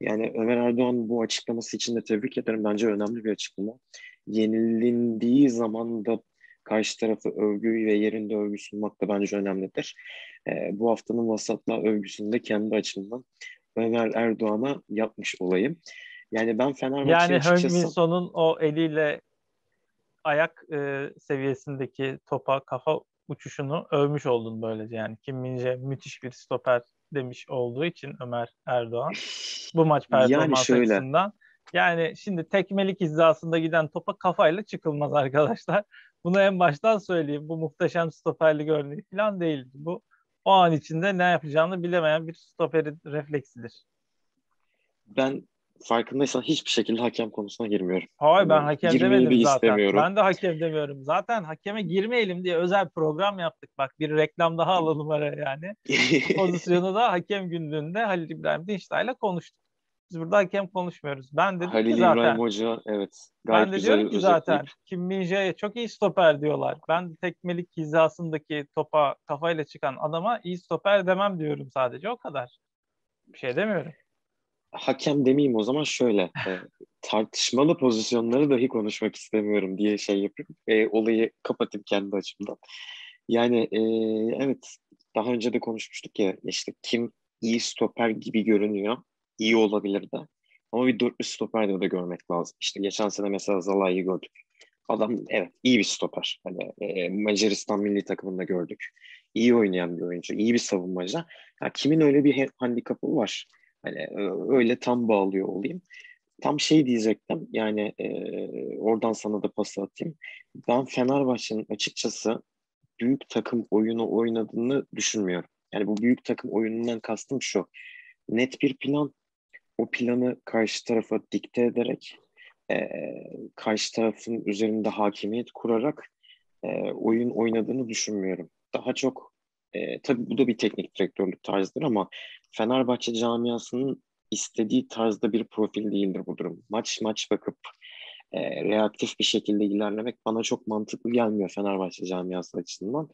Yani Ömer Erdoğan bu açıklaması için de tebrik ederim. Bence önemli bir açıklama. Yenildiği zaman da karşı tarafı övgüyü ve yerinde övgü sunmak da bence önemlidir. Ee, bu haftanın Vasat'la övgüsünde kendi açımdan Ömer Erdoğan'a yapmış olayım. Yani ben Fenerbahçe'ye yani açıkçası... Yani Hönminson'un o eliyle ayak e, seviyesindeki topa kafa uçuşunu övmüş oldun böylece yani. Kim Min Jae müthiş bir stoper demiş olduğu için Ömer Erdoğan bu maç performansı yani açısından. Yani şimdi tekmelik hizasında giden topa kafayla çıkılmaz arkadaşlar. Bunu en baştan söyleyeyim. Bu muhteşem stoperlik örneği falan değildi. Bu o an içinde ne yapacağını bilemeyen bir stoperin refleksidir. Ben farkındaysan hiçbir şekilde hakem konusuna girmiyorum. Hayır, ben hakem girmeyi demedim zaten. Ben de hakem demiyorum. Zaten hakeme girmeyelim diye özel program yaptık. Bak, bir reklam daha alalım araya yani. Pozisyonu da hakem günlüğünde Halil İbrahim Dinçtay'la konuştuk. Biz burada hakem konuşmuyoruz. Ben dedim Halil ki zaten. Halil İbrahim Hoca evet. Ben de diyorum ki zaten Kim Min Jae'ye çok iyi stoper diyorlar. Ben de tekmelik hizasındaki topa kafayla çıkan adama iyi stoper demem diyorum sadece, o kadar. Bir şey demiyorum. Hakem demeyeyim o zaman, şöyle e, tartışmalı pozisyonları dahi konuşmak istemiyorum diye şey yapıp e, olayı kapatıp kendi açımdan. Yani e, evet, daha önce de konuşmuştuk ya, işte Kim iyi stoper gibi görünüyor, iyi olabilir de, ama bir dörtlü stoper de, de görmek lazım. İşte geçen sene mesela Zalai'yi gördük. Adam evet iyi bir stoper. Hani e, Macaristan milli takımında gördük. İyi oynayan bir oyuncu, iyi bir savunmacı. Ya, Kimin öyle bir handikapı var. Hani öyle tam bağlıyor olayım. Tam şey diyecektim yani e, oradan sana da pas atayım. Ben Fenerbahçe'nin açıkçası büyük takım oyunu oynadığını düşünmüyorum. Yani bu büyük takım oyunundan kastım şu. Net bir plan, o planı karşı tarafa dikte ederek, e, karşı tarafın üzerinde hakimiyet kurarak e, oyun oynadığını düşünmüyorum. Daha çok e, tabii bu da bir teknik direktörlük tarzıdır ama Fenerbahçe camiasının istediği tarzda bir profil değildir bu durum. Maç maç bakıp e, reaktif bir şekilde ilerlemek bana çok mantıklı gelmiyor Fenerbahçe camiası açısından.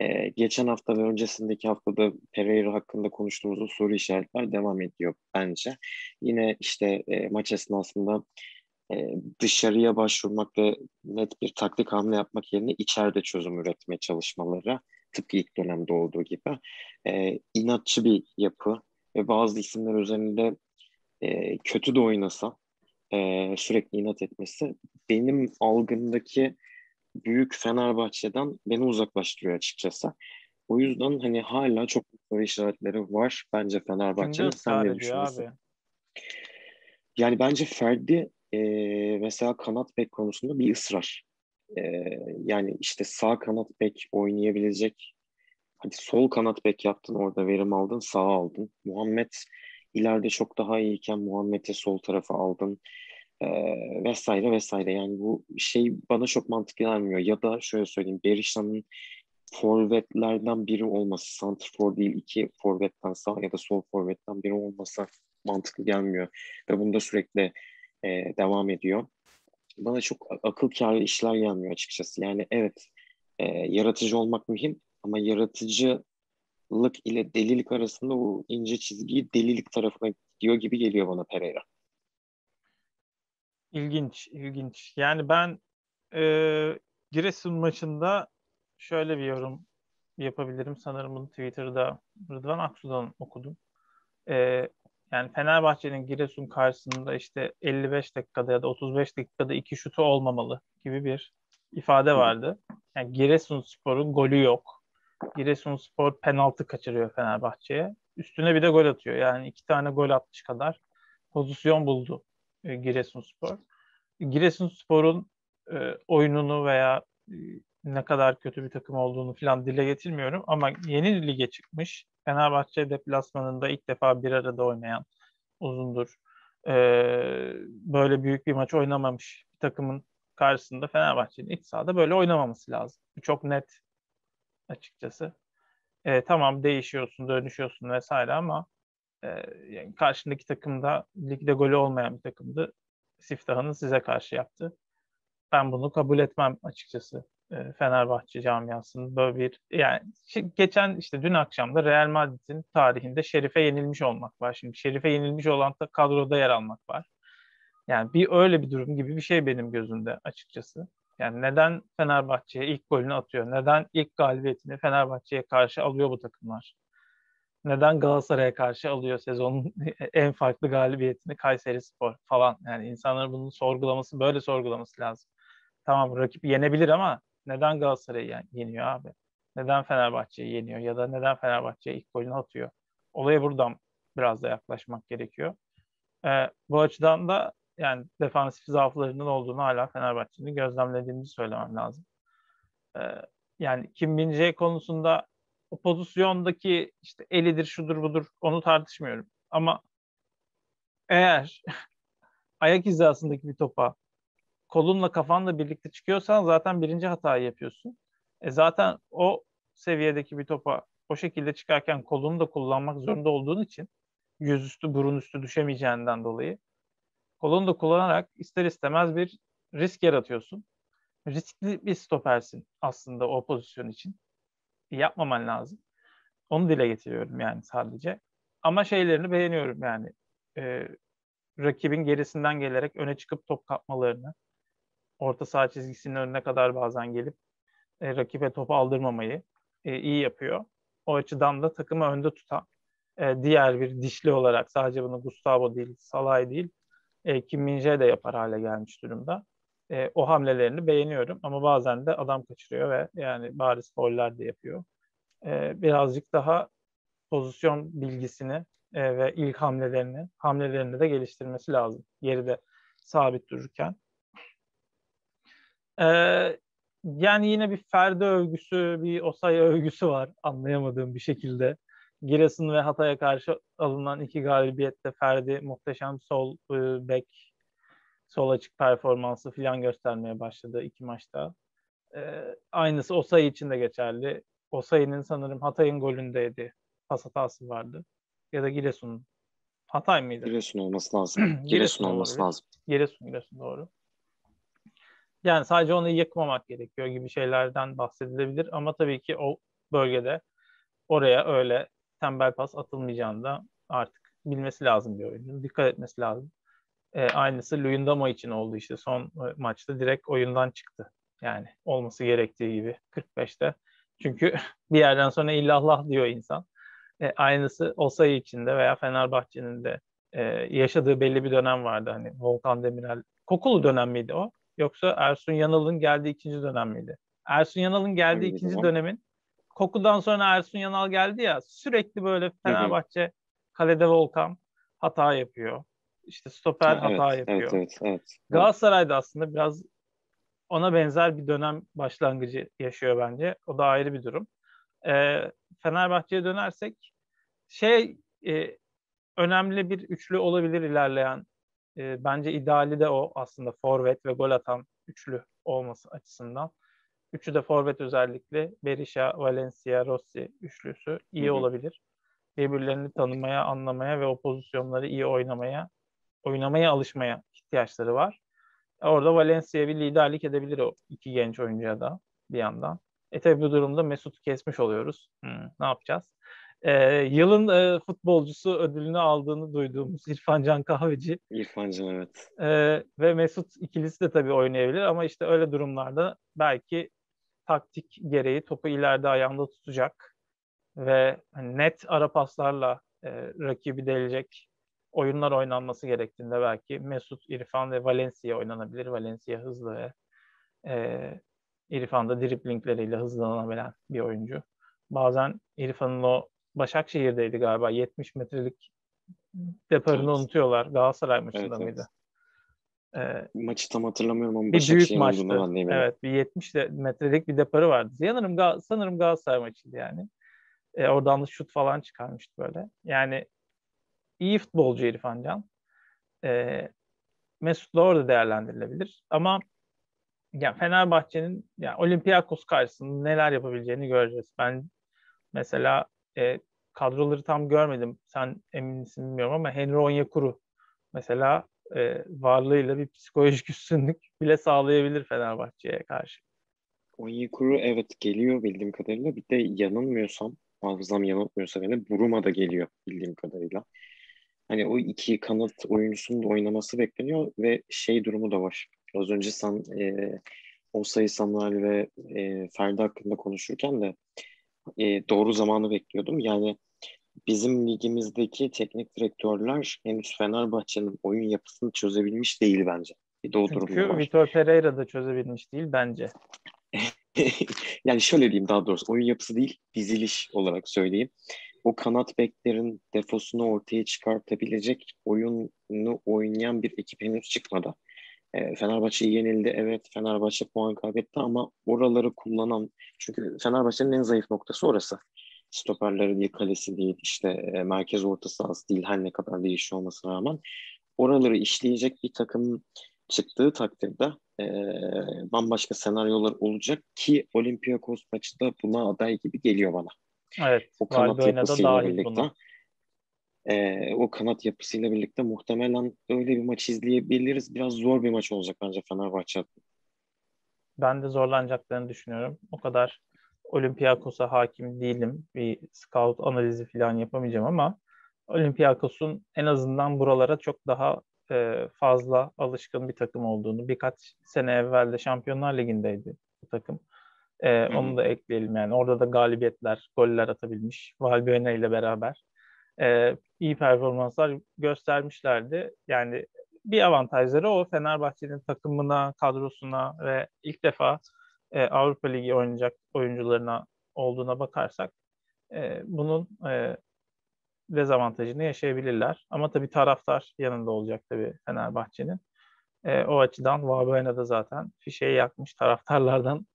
E, geçen hafta ve öncesindeki haftada Pereira hakkında konuştuğumuz soru işaretler devam ediyor bence. Yine işte e, maç esnasında e, dışarıya başvurmak ve net bir taktik hamle yapmak yerine içeride çözüm üretme çalışmaları, tıpkı ilk dönemde olduğu gibi e, inatçı bir yapı ve bazı isimler üzerinde e, kötü de oynasa e, sürekli inat etmesi benim algımdaki büyük Fenerbahçe'den beni uzaklaştırıyor açıkçası. O yüzden hani hala çok soru işaretleri var bence Fenerbahçe'nin. Sen ne düşünüyorsun? Abi. Yani bence Ferdi e, mesela kanat bek konusunda bir ısrar. Ee, yani işte sağ kanat bek oynayabilecek, hadi sol kanat bek yaptın, orada verim aldın, sağa aldın. Muhammed ileride çok daha iyiyken Muhammed'i sol tarafa aldın ee, vesaire vesaire. Yani bu şey bana çok mantıklı gelmiyor. Ya da şöyle söyleyeyim, Berisha'nın forvetlerden biri olması, santrfor değil iki forvetten sağ ya da sol forvetten biri olması mantıklı gelmiyor ve bunda sürekli e, devam ediyor. Bana çok akıl kârı işler gelmiyor açıkçası. Yani evet e, yaratıcı olmak mühim ama yaratıcılık ile delilik arasında o ince çizgiyi delilik tarafına gidiyor gibi geliyor bana Pereira. İlginç, ilginç. Yani ben e, Giresun maçında şöyle bir yorum yapabilirim. Sanırım bunu Twitter'da Rıdvan Aksu'dan okudum. Evet. Yani Fenerbahçe'nin Giresun karşısında işte elli beş dakikada ya da otuz beş dakikada iki şutu olmamalı gibi bir ifade vardı. Yani Giresunspor'un golü yok. Giresunspor penaltı kaçırıyor Fenerbahçe'ye. Üstüne bir de gol atıyor. Yani iki tane gol atmış kadar pozisyon buldu Giresunspor. Giresunspor'un oyununu veya ne kadar kötü bir takım olduğunu falan dile getirmiyorum ama yeni lige çıkmış. Fenerbahçe deplasmanında ilk defa bir arada oynayan uzundur. Ee, böyle büyük bir maç oynamamış bir takımın karşısında Fenerbahçe'nin iç sahada böyle oynamaması lazım. Bu çok net açıkçası. E, tamam değişiyorsun, dönüşüyorsun vesaire ama e, yani karşındaki takımda ligde golü olmayan bir takımdı. Siftahını size karşı yaptı. Ben bunu kabul etmem açıkçası. E, Fenerbahçe camiasının böyle bir yani geçen işte dün akşamda Real Madrid'in tarihinde Şerif'e yenilmiş olmak var. Şimdi Şerif'e yenilmiş olan da kadroda yer almak var. Yani bir öyle bir durum gibi bir şey benim gözümde açıkçası. Yani neden Fenerbahçe'ye ilk golünü atıyor? Neden ilk galibiyetini Fenerbahçe'ye karşı alıyor bu takımlar? Neden Galatasaray'a karşı alıyor sezonun en farklı galibiyetini Kayserispor falan? Yani insanların bunu sorgulaması, böyle sorgulaması lazım. Tamam rakip yenebilir ama neden Galatasaray'ı yeniyor abi? Neden Fenerbahçe'yi yeniyor ya da neden Fenerbahçe'ye ilk golünü atıyor? Olaya buradan biraz da yaklaşmak gerekiyor. Ee, bu açıdan da yani defansif zaaflarının olduğunu hala Fenerbahçe'nin gözlemlediğimizi söylemem lazım. Ee, yani Kim Min Jae konusunda o pozisyondaki işte elidir, şudur, budur onu tartışmıyorum. Ama eğer ayak hizasındaki bir topa kolunla kafanla birlikte çıkıyorsan zaten birinci hatayı yapıyorsun. E zaten o seviyedeki bir topa o şekilde çıkarken kolunu da kullanmak zorunda olduğun için yüzüstü, burun üstü düşemeyeceğinden dolayı kolunu da kullanarak ister istemez bir risk yaratıyorsun. Riskli bir stopersin aslında o pozisyon için. Yapmaman lazım. Onu dile getiriyorum yani sadece. Ama şeylerini beğeniyorum yani. Ee, rakibin gerisinden gelerek öne çıkıp top kapmalarını, orta saha çizgisinin önüne kadar bazen gelip e, rakibe topu aldırmamayı e, iyi yapıyor. O açıdan da takımı önde tutan e, diğer bir dişli olarak sadece bunu Gustavo değil, Salay değil, E, Kim Min Jae de yapar hale gelmiş durumda. E, o hamlelerini beğeniyorum ama bazen de adam kaçırıyor ve yani bariz foller de yapıyor. E, birazcık daha pozisyon bilgisini e, ve ilk hamlelerini, hamlelerini de geliştirmesi lazım. Geride sabit dururken. E, yani yine bir Ferdi övgüsü, bir Osay övgüsü var anlayamadığım bir şekilde. Giresun ve Hatay'a karşı alınan iki galibiyette Ferdi muhteşem sol e, bek, sol açık performansı falan göstermeye başladı iki maçta. E, aynısı Osayi için de geçerli. Osayi'nin sanırım Hatay'ın golündeydi. Pas hatası vardı. Ya da Giresun'un. Hatay mıydı? Giresun olması lazım. Giresun, Giresun olması doğru. lazım. Giresun, Giresun doğru. Yani sadece onu yıkmamak gerekiyor gibi şeylerden bahsedilebilir. Ama tabii ki o bölgede oraya öyle tembel pas atılmayacağını da artık bilmesi lazım bir oyuncunun. Dikkat etmesi lazım. E, aynısı Luyendama için oldu işte. Son maçta direkt oyundan çıktı. Yani olması gerektiği gibi kırk beşte. Çünkü bir yerden sonra illallah diyor insan. E, aynısı Osayi için de veya Fenerbahçe'nin de e, yaşadığı belli bir dönem vardı. Hani Volkan Demirel. Kokulu dönem miydi o? Yoksa Ersun Yanal'ın geldiği ikinci dönem miydi? Ersun Yanal'ın geldiği Bilmiyorum. ikinci dönemin Koku'dan sonra Ersun Yanal geldi ya, sürekli böyle Fenerbahçe, evet. Kalede Volkan hata yapıyor. İşte stoper evet, hata yapıyor. Evet, evet, evet. Galatasaray'da aslında biraz ona benzer bir dönem başlangıcı yaşıyor bence. O da ayrı bir durum. Ee, Fenerbahçe'ye dönersek şey e, önemli bir üçlü olabilir ilerleyen. E, bence ideali de o aslında forvet ve gol atan üçlü olması açısından. Üçü de forvet özellikle. Berisha, Valencia, Rossi üçlüsü iyi Hı-hı. olabilir. Birbirlerini tanımaya, anlamaya ve o pozisyonları iyi oynamaya, oynamaya alışmaya ihtiyaçları var. Orada Valencia bir liderlik edebilir o iki genç oyuncuya da bir yandan. E tabi bu durumda Mesut'u kesmiş oluyoruz. Hı. Ne yapacağız? E, yılın e, futbolcusu ödülünü aldığını duyduğumuz İrfan Can Kahveci. İrfan Can evet. E, ve Mesut ikilisi de tabii oynayabilir ama işte öyle durumlarda belki taktik gereği topu ileride ayağında tutacak ve net ara paslarla e, rakibi delecek oyunlar oynanması gerektiğinde belki Mesut, İrfan ve Valencia oynanabilir. Valencia hızlı ve e, İrfan da driplingleriyle hızlanabilen bir oyuncu. Bazen İrfan'ın o Başakşehir'deydi galiba yetmiş metrelik deparını evet. unutuyorlar. Galatasaray maçında evet, mıydı? Evet. Ee, Maçı tam hatırlamıyorum ama Başakşehir'in olduğunu anlayayım. Evet, bir yetmiş metrelik bir deparı vardı. Yanırım, sanırım Galatasaray maçıydı yani. Ee, oradan da şut falan çıkarmıştı böyle. Yani iyi futbolcu İrfan Can. Ee, Mesut da orada değerlendirilebilir. Ama ya Fenerbahçe'nin ya Olympiakos karşısında neler yapabileceğini göreceğiz. Ben mesela e, kadroları tam görmedim. Sen emin misin bilmiyorum ama Henry Onyekuru mesela e, varlığıyla bir psikolojik üstünlük bile sağlayabilir Fenerbahçe'ye karşı. Onyekuru evet geliyor bildiğim kadarıyla. Bir de yanılmıyorsam, hafızam yanıltmıyorsa beni, Buruma da geliyor bildiğim kadarıyla. Hani o iki kanat oyuncusunun da oynaması bekleniyor ve şey durumu da var. Az önce sen e, Osayi Samuel ve e, Ferdi hakkında konuşurken de e, doğru zamanı bekliyordum. Yani bizim ligimizdeki teknik direktörler henüz Fenerbahçe'nin oyun yapısını çözebilmiş değil bence. Bir de o durum var. Çünkü Vitor Pereira da çözebilmiş değil bence. Yani şöyle diyeyim, daha doğrusu oyun yapısı değil, diziliş olarak söyleyeyim. O kanat beklerin defosunu ortaya çıkartabilecek oyunu oynayan bir ekip henüz çıkmadı. E, Fenerbahçe yenildi, evet Fenerbahçe puan kaybetti ama oraları kullanan, çünkü Fenerbahçe'nin en zayıf noktası orası. Stoperlerin ilk kalesi değil, işte e, merkez orta sahası değil, her ne kadar değişiyor olmasına rağmen oraları işleyecek bir takım çıktığı takdirde e, bambaşka senaryolar olacak ki Olympiakos maçı da buna aday gibi geliyor bana. Evet, o kanat yapısıyla birlikte e, o kanat yapısıyla birlikte muhtemelen öyle bir maç izleyebiliriz. Biraz zor bir maç olacak bence Fenerbahçe. Ben de zorlanacaklarını düşünüyorum. O kadar Olympiakos'a hakim değilim. Bir scout analizi falan yapamayacağım ama Olympiakos'un en azından buralara çok daha e, fazla alışkın bir takım olduğunu, birkaç sene evvel de Şampiyonlar Ligi'ndeydi bu takım. Ee, onu da ekleyelim yani. Orada da galibiyetler, goller atabilmiş. Valbuena ile beraber ee, iyi performanslar göstermişlerdi. Yani bir avantajları o. Fenerbahçe'nin takımına, kadrosuna ve ilk defa e, Avrupa Ligi oynayacak oyuncularına olduğuna bakarsak e, bunun e, dezavantajını yaşayabilirler. Ama tabii taraftar yanında olacak tabii Fenerbahçe'nin. E, o açıdan Valbuena da zaten fişeyi yakmış, taraftarlardan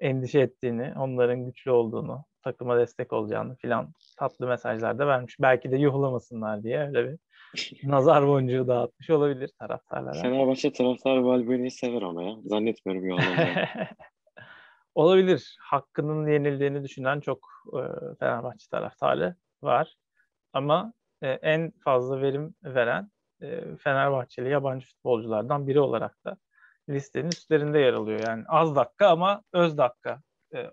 endişe ettiğini, onların güçlü olduğunu, takıma destek olacağını filan tatlı mesajlar da vermiş. Belki de yuhlamasınlar diye öyle bir nazar boncuğu dağıtmış olabilir taraftarlara. Fenerbahçe taraftar Valbuena'yı sever ama ya. Zannetmiyorum yuhlamayı. Olabilir. Hakkının yenildiğini düşünen çok e, Fenerbahçe taraftarı var. Ama e, en fazla verim veren e, Fenerbahçeli yabancı futbolculardan biri olarak da listenin üstlerinde yer alıyor. Yani az dakika ama öz dakika e,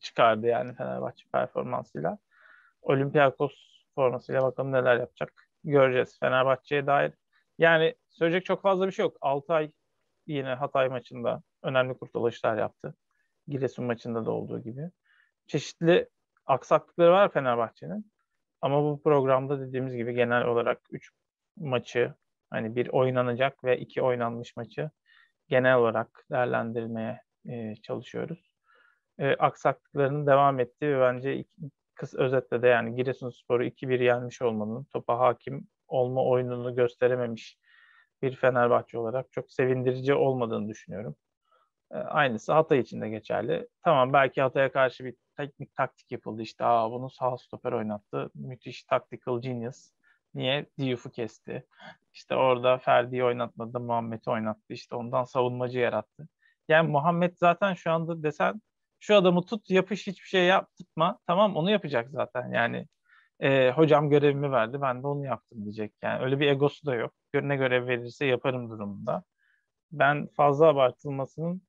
çıkardı yani Fenerbahçe performansıyla. Olympiakos formasıyla bakalım neler yapacak. Göreceğiz Fenerbahçe'ye dair. Yani söyleyecek çok fazla bir şey yok. Altay yine Hatay maçında önemli kurtarışlar yaptı. Giresun maçında da olduğu gibi. Çeşitli aksaklıkları var Fenerbahçe'nin. Ama bu programda dediğimiz gibi genel olarak üç maçı, hani bir oynanacak ve iki oynanmış maçı genel olarak değerlendirmeye e, çalışıyoruz. E, aksaklıklarının devam ettiği ve bence kısa özetle de yani Giresunspor'u iki bir yenmiş olmanın, topa hakim olma oyununu gösterememiş bir Fenerbahçe olarak çok sevindirici olmadığını düşünüyorum. E, aynısı Hatay için de geçerli. Tamam, belki Hatay'a karşı bir teknik taktik yapıldı. İşte aa, bunu sağ stoper oynattı. Müthiş tactical genius. Niye? Diouf'u kesti. İşte orada Ferdi'yi oynatmadı da Muhammed'i oynattı. İşte ondan savunmacı yarattı. Yani Muhammed zaten şu anda desen şu adamı tut, yapış, hiçbir şey yap, tutma. Tamam, onu yapacak zaten. Yani e, hocam görevimi verdi, ben de onu yaptım diyecek. Yani öyle bir egosu da yok. Ne görev verirse yaparım durumunda. Ben fazla abartılmasının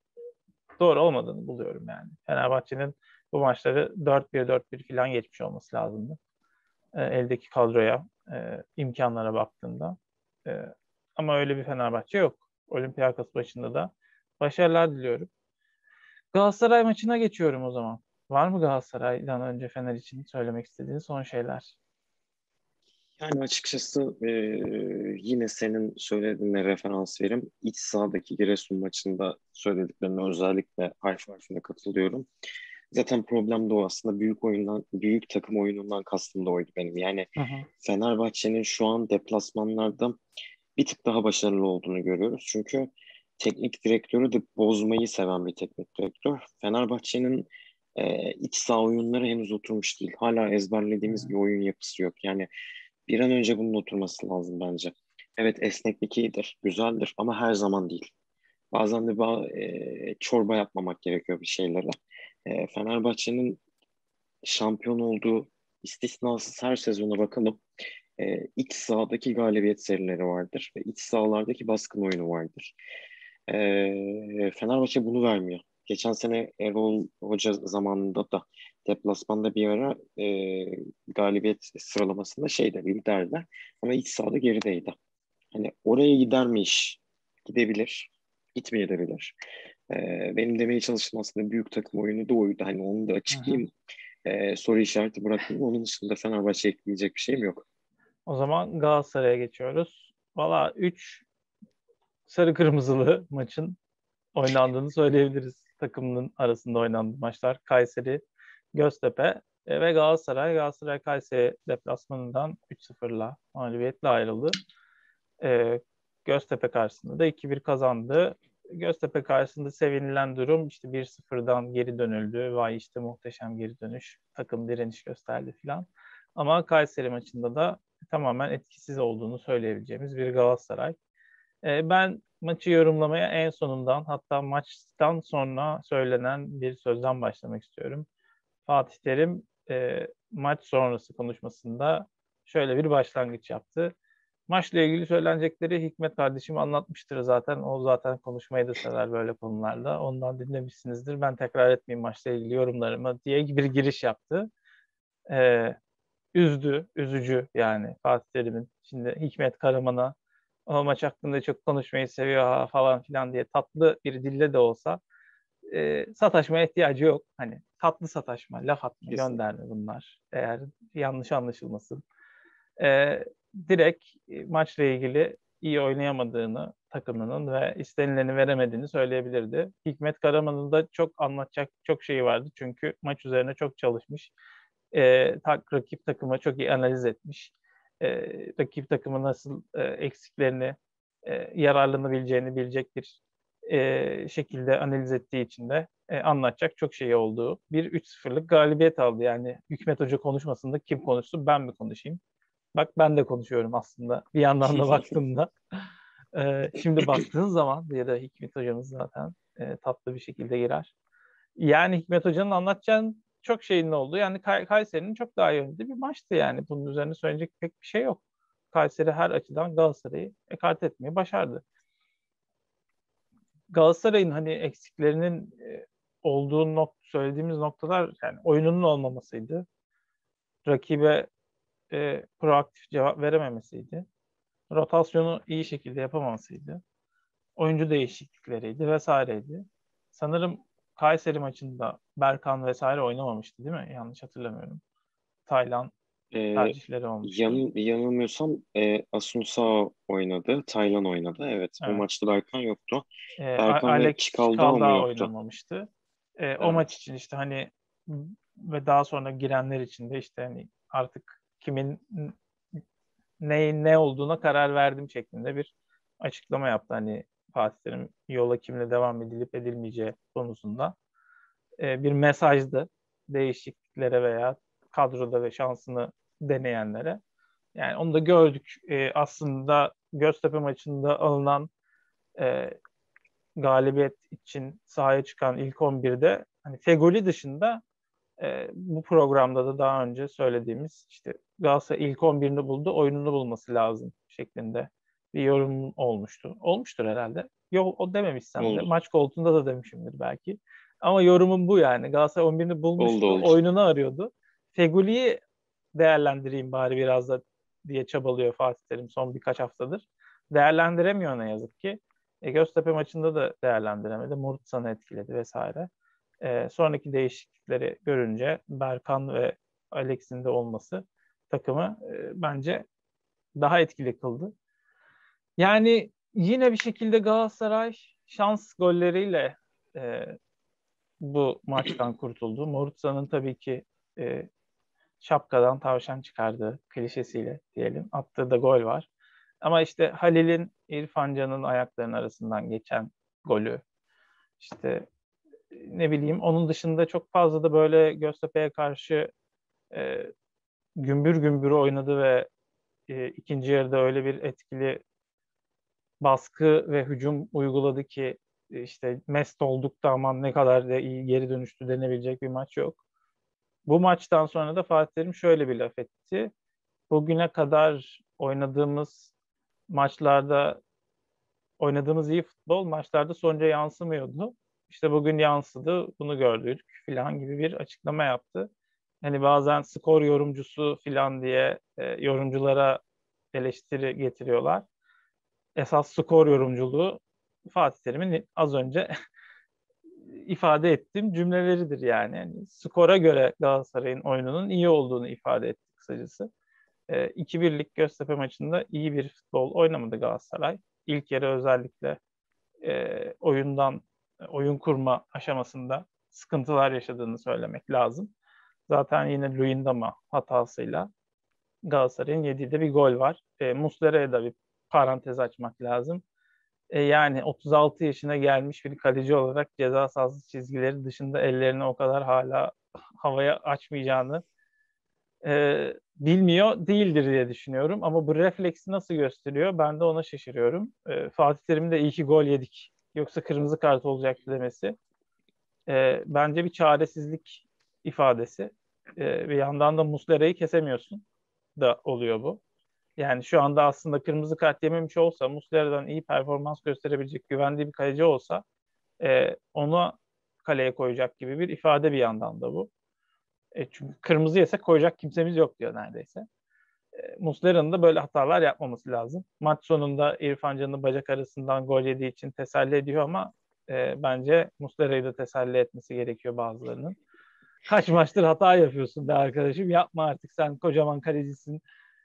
doğru olmadığını buluyorum yani. Fenerbahçe'nin bu maçları dört bir dört bir falan geçmiş olması lazımdı. E, eldeki kadroya, e, imkanlara baktığında. E, ama öyle bir Fenerbahçe yok. Olympiakos maçında da başarılar diliyorum. Galatasaray maçına geçiyorum o zaman. Var mı Galatasaray'dan önce Fener için söylemek istediğin son şeyler? Yani açıkçası e, yine senin söylediğine referans verim. İç sahadaki Giresun maçında söylediklerine özellikle harf harfine katılıyorum. Zaten problem de o aslında. Büyük oyundan, büyük takım oyunundan kastım da oydu benim. Yani hı hı. Fenerbahçe'nin şu an deplasmanlarda bir tık daha başarılı olduğunu görüyoruz. Çünkü teknik direktörü de bozmayı seven bir teknik direktör. Fenerbahçe'nin e, iç saha oyunları henüz oturmuş değil. Hala ezberlediğimiz hı. bir oyun yapısı yok. Yani bir an önce bunun oturması lazım bence. Evet, esneklik iyidir, güzeldir ama her zaman değil. bazen de ba- e, çorba yapmamak gerekiyor bir şeylere. E, Fenerbahçe'nin şampiyon olduğu istisnasız her sezona bakalım. E, iç sahadaki galibiyet serileri vardır ve iç sahalardaki baskın oyunu vardır. E, Fenerbahçe bunu vermiyor. Geçen sene Erol Hoca zamanında da deplasmanda bir ara e, galibiyet sıralamasında şeyde liderdi ama iç sahada gerideydi. Hani oraya gider mi iş? Gidebilir, gitmeyebilir. E, benim demeye çalıştığım aslında büyük takım oyunu da oydu. Hani onu da açıklayayım. E, soru işareti bırakayım. Onun dışında Fenerbahçe'ye ekleyecek bir şeyim yok. O zaman Galatasaray'a geçiyoruz. Valla üç sarı kırmızılı maçın oynandığını söyleyebiliriz. Takımının arasında oynandığı maçlar. Kayseri, Göztepe ve Galatasaray. Galatasaray Kayseri deplasmanından üç sıfırla mağlubiyetle ayrıldı. Ee, Göztepe karşısında da iki bir kazandı. Göztepe karşısında sevinilen durum işte bir sıfırdan geri dönüldü. Vay işte muhteşem geri dönüş. Takım direniş gösterdi filan. Ama Kayseri maçında da tamamen etkisiz olduğunu söyleyebileceğimiz bir Galatasaray. Ee, ben maçı yorumlamaya en sonundan, hatta maçtan sonra söylenen bir sözden başlamak istiyorum. Fatih Terim e, maç sonrası konuşmasında şöyle bir başlangıç yaptı. Maçla ilgili söylenecekleri Hikmet kardeşim anlatmıştır zaten. O zaten konuşmayı da sever böyle konularda. Ondan dinlemişsinizdir. Ben tekrar etmeyeyim maçla ilgili yorumlarımı diye bir giriş yaptı. E, üzdü, üzücü yani Fatih Terim'in. Şimdi Hikmet Karaman'a o maç hakkında çok konuşmayı seviyor falan filan diye tatlı bir dille de olsa e, sataşmaya ihtiyacı yok. Hani tatlı sataşma, laf atma, kesinlikle gönderme bunlar. Eğer yanlış anlaşılmasın. E, direkt maçla ilgili iyi oynayamadığını takımının ve istenileni veremediğini söyleyebilirdi. Hikmet Karaman'ın da çok anlatacak çok şeyi vardı. Çünkü maç üzerine çok çalışmış. E, tak, rakip takıma çok iyi analiz etmiş. E, rakip takımın nasıl e, eksiklerini e, yararlanabileceğini bilecek bir e, şekilde analiz ettiği için de e, anlatacak çok şey olduğu bir üç sıfırlık galibiyet aldı. Yani Hikmet Hoca konuşmasında kim konuştu, ben mi konuşayım? Bak ben de konuşuyorum aslında bir yandan da baktığımda. E, şimdi baktığın zaman ya da Hikmet Hoca'mız zaten e, tatlı bir şekilde girer. Yani Hikmet Hoca'nın anlatacağın çok şeyin oldu. Yani Kay- Kayseri'nin çok daha iyi oynadığı bir maçtı yani. Bunun üzerine söyleyecek pek bir şey yok. Kayseri her açıdan Galatasaray'ı ekarte etmeyi başardı. Galatasaray'ın hani eksiklerinin olduğu nok- söylediğimiz noktalar yani oyununun olmamasıydı. Rakibe e, proaktif cevap verememesiydi. Rotasyonu iyi şekilde yapamamasıydı. Oyuncu değişiklikleriydi vesaireydi. Sanırım Kayseri maçında Berkan vesaire oynamamıştı değil mi? Yanlış hatırlamıyorum. Taylan ee, tercihleri olmuştu. Yan, yanılmıyorsam e, Asunsao oynadı. Taylan oynadı. Evet, evet. Bu maçta Berkan yoktu. E, Berkan ve Çikal'da oynamamıştı. E, evet. O maç için işte hani ve daha sonra girenler için de işte hani artık kimin neyin ne olduğuna karar verdim şeklinde bir açıklama yaptı. Hani Fatih Terim yola kimle devam edilip edilmeyeceği konusunda ee, bir mesajdı değişikliklere veya kadroda ve şansını deneyenlere. Yani onu da gördük. Ee, aslında Göztepe maçında alınan e, galibiyet için sahaya çıkan ilk on birde hani Fegoli dışında e, bu programda da daha önce söylediğimiz işte Galatasaray ilk on birini buldu, oyununu bulması lazım şeklinde bir yorum olmuştu. Olmuştur herhalde. Yok o dememişsem oldu de. Maç koltuğunda da demişimdir belki. Ama yorumum bu yani. Galatasaray on birini bulmuştu. Oldu, oldu. Oyununu arıyordu. Feguli'yi değerlendireyim bari biraz da diye çabalıyor Fatih Terim son birkaç haftadır. Değerlendiremiyor ne yazık ki. E, Göztepe maçında da değerlendiremedi. Murtsan'ı etkiledi vesaire. E, sonraki değişiklikleri görünce Berkan ve Alex'in de olması takımı e, bence daha etkili kıldı. Yani yine bir şekilde Galatasaray şans golleriyle e, bu maçtan kurtuldu. Morutsa'nın tabii ki e, şapkadan tavşan çıkardığı klişesiyle diyelim. Attığı da gol var. Ama işte Halil'in İrfan Can'ın ayaklarının arasından geçen golü. İşte ne bileyim onun dışında çok fazla da böyle Göztepe'ye karşı e, gümbür gümbür oynadı ve e, ikinci yarıda öyle bir etkili baskı ve hücum uyguladı ki işte mest olduk da aman ne kadar da iyi geri dönüştü denebilecek bir maç yok. Bu maçtan sonra da Fatih Terim şöyle bir laf etti. Bugüne kadar oynadığımız maçlarda oynadığımız iyi futbol maçlarda sonuca yansımıyordu. İşte bugün yansıdı, bunu gördük filan gibi bir açıklama yaptı. Hani bazen skor yorumcusu filan diye e, yorumculara eleştiri getiriyorlar. Esas skor yorumculuğu Fatih Terim'in az önce ifade ettiğim cümleleridir yani. Yani skora göre Galatasaray'ın oyununun iyi olduğunu ifade etti kısacası. E, iki birlik Göztepe maçında iyi bir futbol oynamadı Galatasaray. İlk yarı özellikle e, oyundan oyun kurma aşamasında sıkıntılar yaşadığını söylemek lazım. Zaten yine Luyendama hatasıyla Galatasaray'ın yediği de bir gol var. E, Muslera'ya da bir parantez açmak lazım. E, yani otuz altı yaşına gelmiş bir kaleci olarak ceza sahası çizgileri dışında ellerini o kadar hala havaya açmayacağını e, bilmiyor değildir diye düşünüyorum. Ama bu refleksi nasıl gösteriyor? Ben de ona şaşırıyorum. E, Fatih Terim'in de iyi ki gol yedik. Yoksa kırmızı kart olacaktı demesi. E, bence bir çaresizlik ifadesi. E, bir yandan da Muslera'yı kesemiyorsun da oluyor bu. Yani şu anda aslında kırmızı kart yememiş olsa, Muslera'dan iyi performans gösterebilecek, güvendiği bir kaleci olsa e, onu kaleye koyacak gibi bir ifade bir yandan da bu. E, çünkü kırmızı yesek koyacak kimsemiz yok diyor neredeyse. E, Muslera'nın da böyle hatalar yapmaması lazım. Maç sonunda İrfan Can'ın bacak arasından gol yediği için teselli ediyor ama e, bence Muslera'yı da teselli etmesi gerekiyor bazılarının. Kaç maçtır hata yapıyorsun be arkadaşım, yapma artık, sen kocaman kalecisin,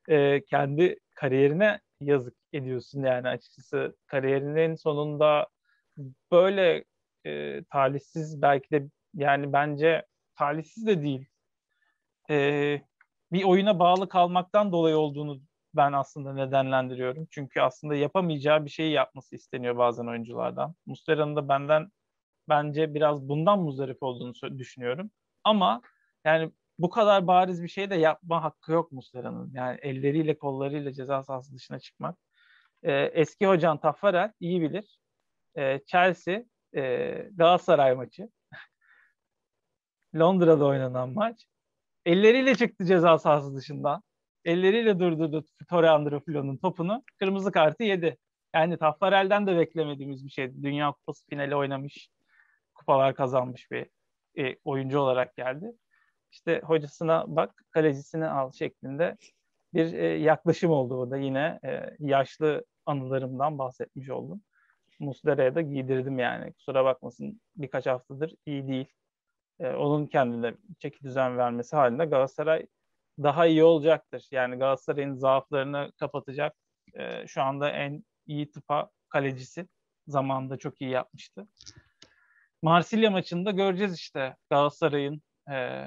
e, kendi kariyerine yazık ediyorsun yani açıkçası. Kariyerinin sonunda böyle e, talihsiz, belki de yani bence talihsiz de değil, e, bir oyuna bağlı kalmaktan dolayı olduğunu ben aslında nedenlendiriyorum. Çünkü aslında yapamayacağı bir şeyi yapması isteniyor bazen oyunculardan. Muslera'nın da benden bence biraz bundan muzdarip olduğunu düşünüyorum. Ama yani bu kadar bariz bir şey de yapma hakkı yok Muslera'nın. Yani elleriyle kollarıyla ceza sahası dışına çıkmak. Ee, eski hocan Taffarel iyi bilir. Ee, Chelsea, e, Galatasaray maçı. Londra'da oynanan maç. Elleriyle çıktı ceza sahası dışında. Elleriyle durdurdu Torre Andreofilo'nun topunu. Kırmızı kartı yedi. Yani Taffarel'den de beklemediğimiz bir şeydi. Dünya Kupası finali oynamış. Kupalar kazanmış bir E, oyuncu olarak geldi. İşte hocasına bak, kalecisini al şeklinde bir e, yaklaşım oldu. O da yine e, yaşlı anılarımdan bahsetmiş oldum. Muslera'ya da giydirdim yani. Kusura bakmasın, birkaç haftadır iyi değil. E, onun kendine çeki düzen vermesi halinde Galatasaray daha iyi olacaktır. Yani Galatasaray'ın zaaflarını kapatacak. E, şu anda en iyi tıpa kalecisi. Zamanında çok iyi yapmıştı. Marsilya maçında göreceğiz işte Galatasaray'ın e,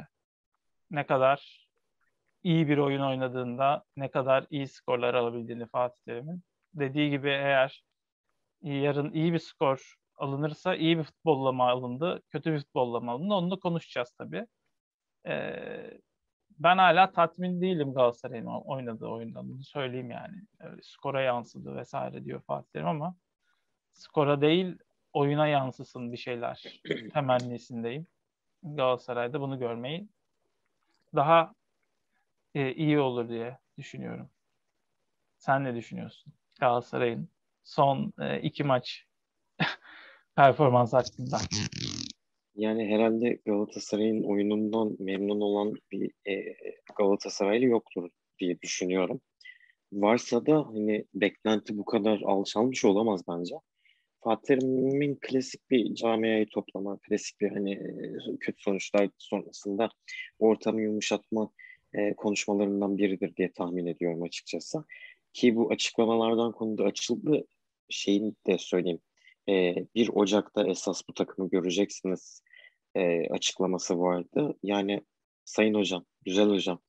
ne kadar iyi bir oyun oynadığında, ne kadar iyi skorlar alabildiğini Fatih Terim'in. Dediği gibi eğer yarın iyi bir skor alınırsa iyi bir futbolla mı alındı, kötü bir futbolla mı alındı, onu da konuşacağız tabii. E, ben hala tatmin değilim Galatasaray'ın oynadığı oyundan, bunu söyleyeyim yani. Öyle skora yansıdı vesaire diyor Fatih Terim ama skora değil, oyuna yansısın bir şeyler temennisindeyim. Galatasaray'da bunu görmeyi daha e, iyi olur diye düşünüyorum. Sen ne düşünüyorsun Galatasaray'ın son e, iki maç performans hakkında? Yani herhalde Galatasaray'ın oyunundan memnun olan bir e, Galatasaraylı yoktur diye düşünüyorum. Varsa da hani beklenti bu kadar alçalmış olamaz bence. Fatih Terim'in klasik bir camiayı toplama, klasik bir hani kötü sonuçlar sonrasında ortamı yumuşatma e, konuşmalarından biridir diye tahmin ediyorum açıkçası. Ki bu açıklamalardan konuda açıldı şeyini de söyleyeyim. E, bir Ocak'ta esas bu takımı göreceksiniz e, açıklaması vardı. Yani sayın hocam, güzel hocam,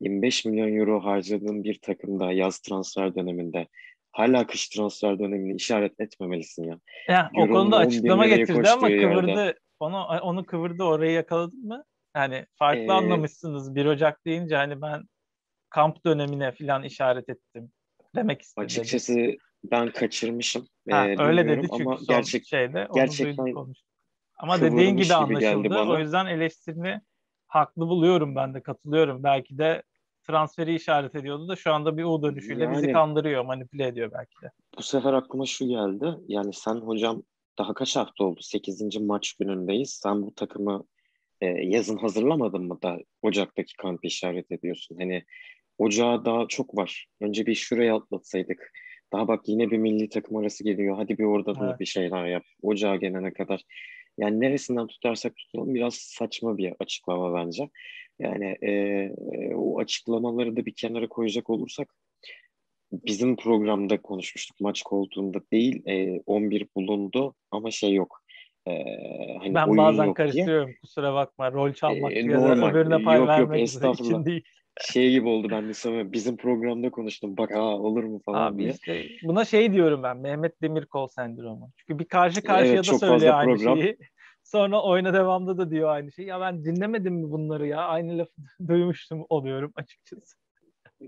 yirmi beş milyon euro harcadığım bir takımda yaz transfer döneminde hala kış transfer dönemini işaret etmemelisin ya. Ya o konuda açıklama getirdi ama kıvırdı. Yerde. Onu onu kıvırdı, orayı yakaladın mı? Yani farklı ee, anlamışsınız. bir Ocak deyince hani ben kamp dönemine falan işaret ettim demek istedim. Açıkçası ben kaçırmışım. Ha, e, öyle dedi çünkü ama gerçek, şeyde. Gerçekten ama dediğin gibi anlaşıldı. O yüzden eleştirini haklı buluyorum, ben de katılıyorum. Belki de transferi işaret ediyordu da şu anda bir U dönüşüyle yani, bizi kandırıyor, manipüle ediyor belki de. Bu sefer aklıma şu geldi. Yani sen hocam daha kaç hafta oldu? sekizinci maç günündeyiz. Sen bu takımı e, yazın hazırlamadın mı da Ocak'taki kampı işaret ediyorsun? Hani Ocağa daha çok var. Önce bir şuraya atlatsaydık. Daha bak yine bir milli takım arası geliyor. Hadi bir orada da evet. bir şeyler yap. Ocağa gelene kadar. Yani neresinden tutarsak tutalım biraz saçma bir açıklama bence. Yani e, o açıklamaları da bir kenara koyacak olursak bizim programda konuşmuştuk maç koltuğunda değil e, on bir bulundu ama şey yok. E, hani ben bazen karıştırıyorum diye. Kusura bakma rol çalmak e, ya da öbürüne pay yok, vermek yok, için değil. Şey gibi oldu ben de sana bizim programda konuştum bak aa olur mu falan abi diye. Işte, buna şey diyorum ben Mehmet Demirkol sendromu. Çünkü bir karşı karşıya evet, da söylüyor aynı program. Şeyi. Sonra oyuna devamda da diyor aynı şeyi. Ya ben dinlemedim mi bunları ya? Aynı lafı duymuştum oluyorum açıkçası.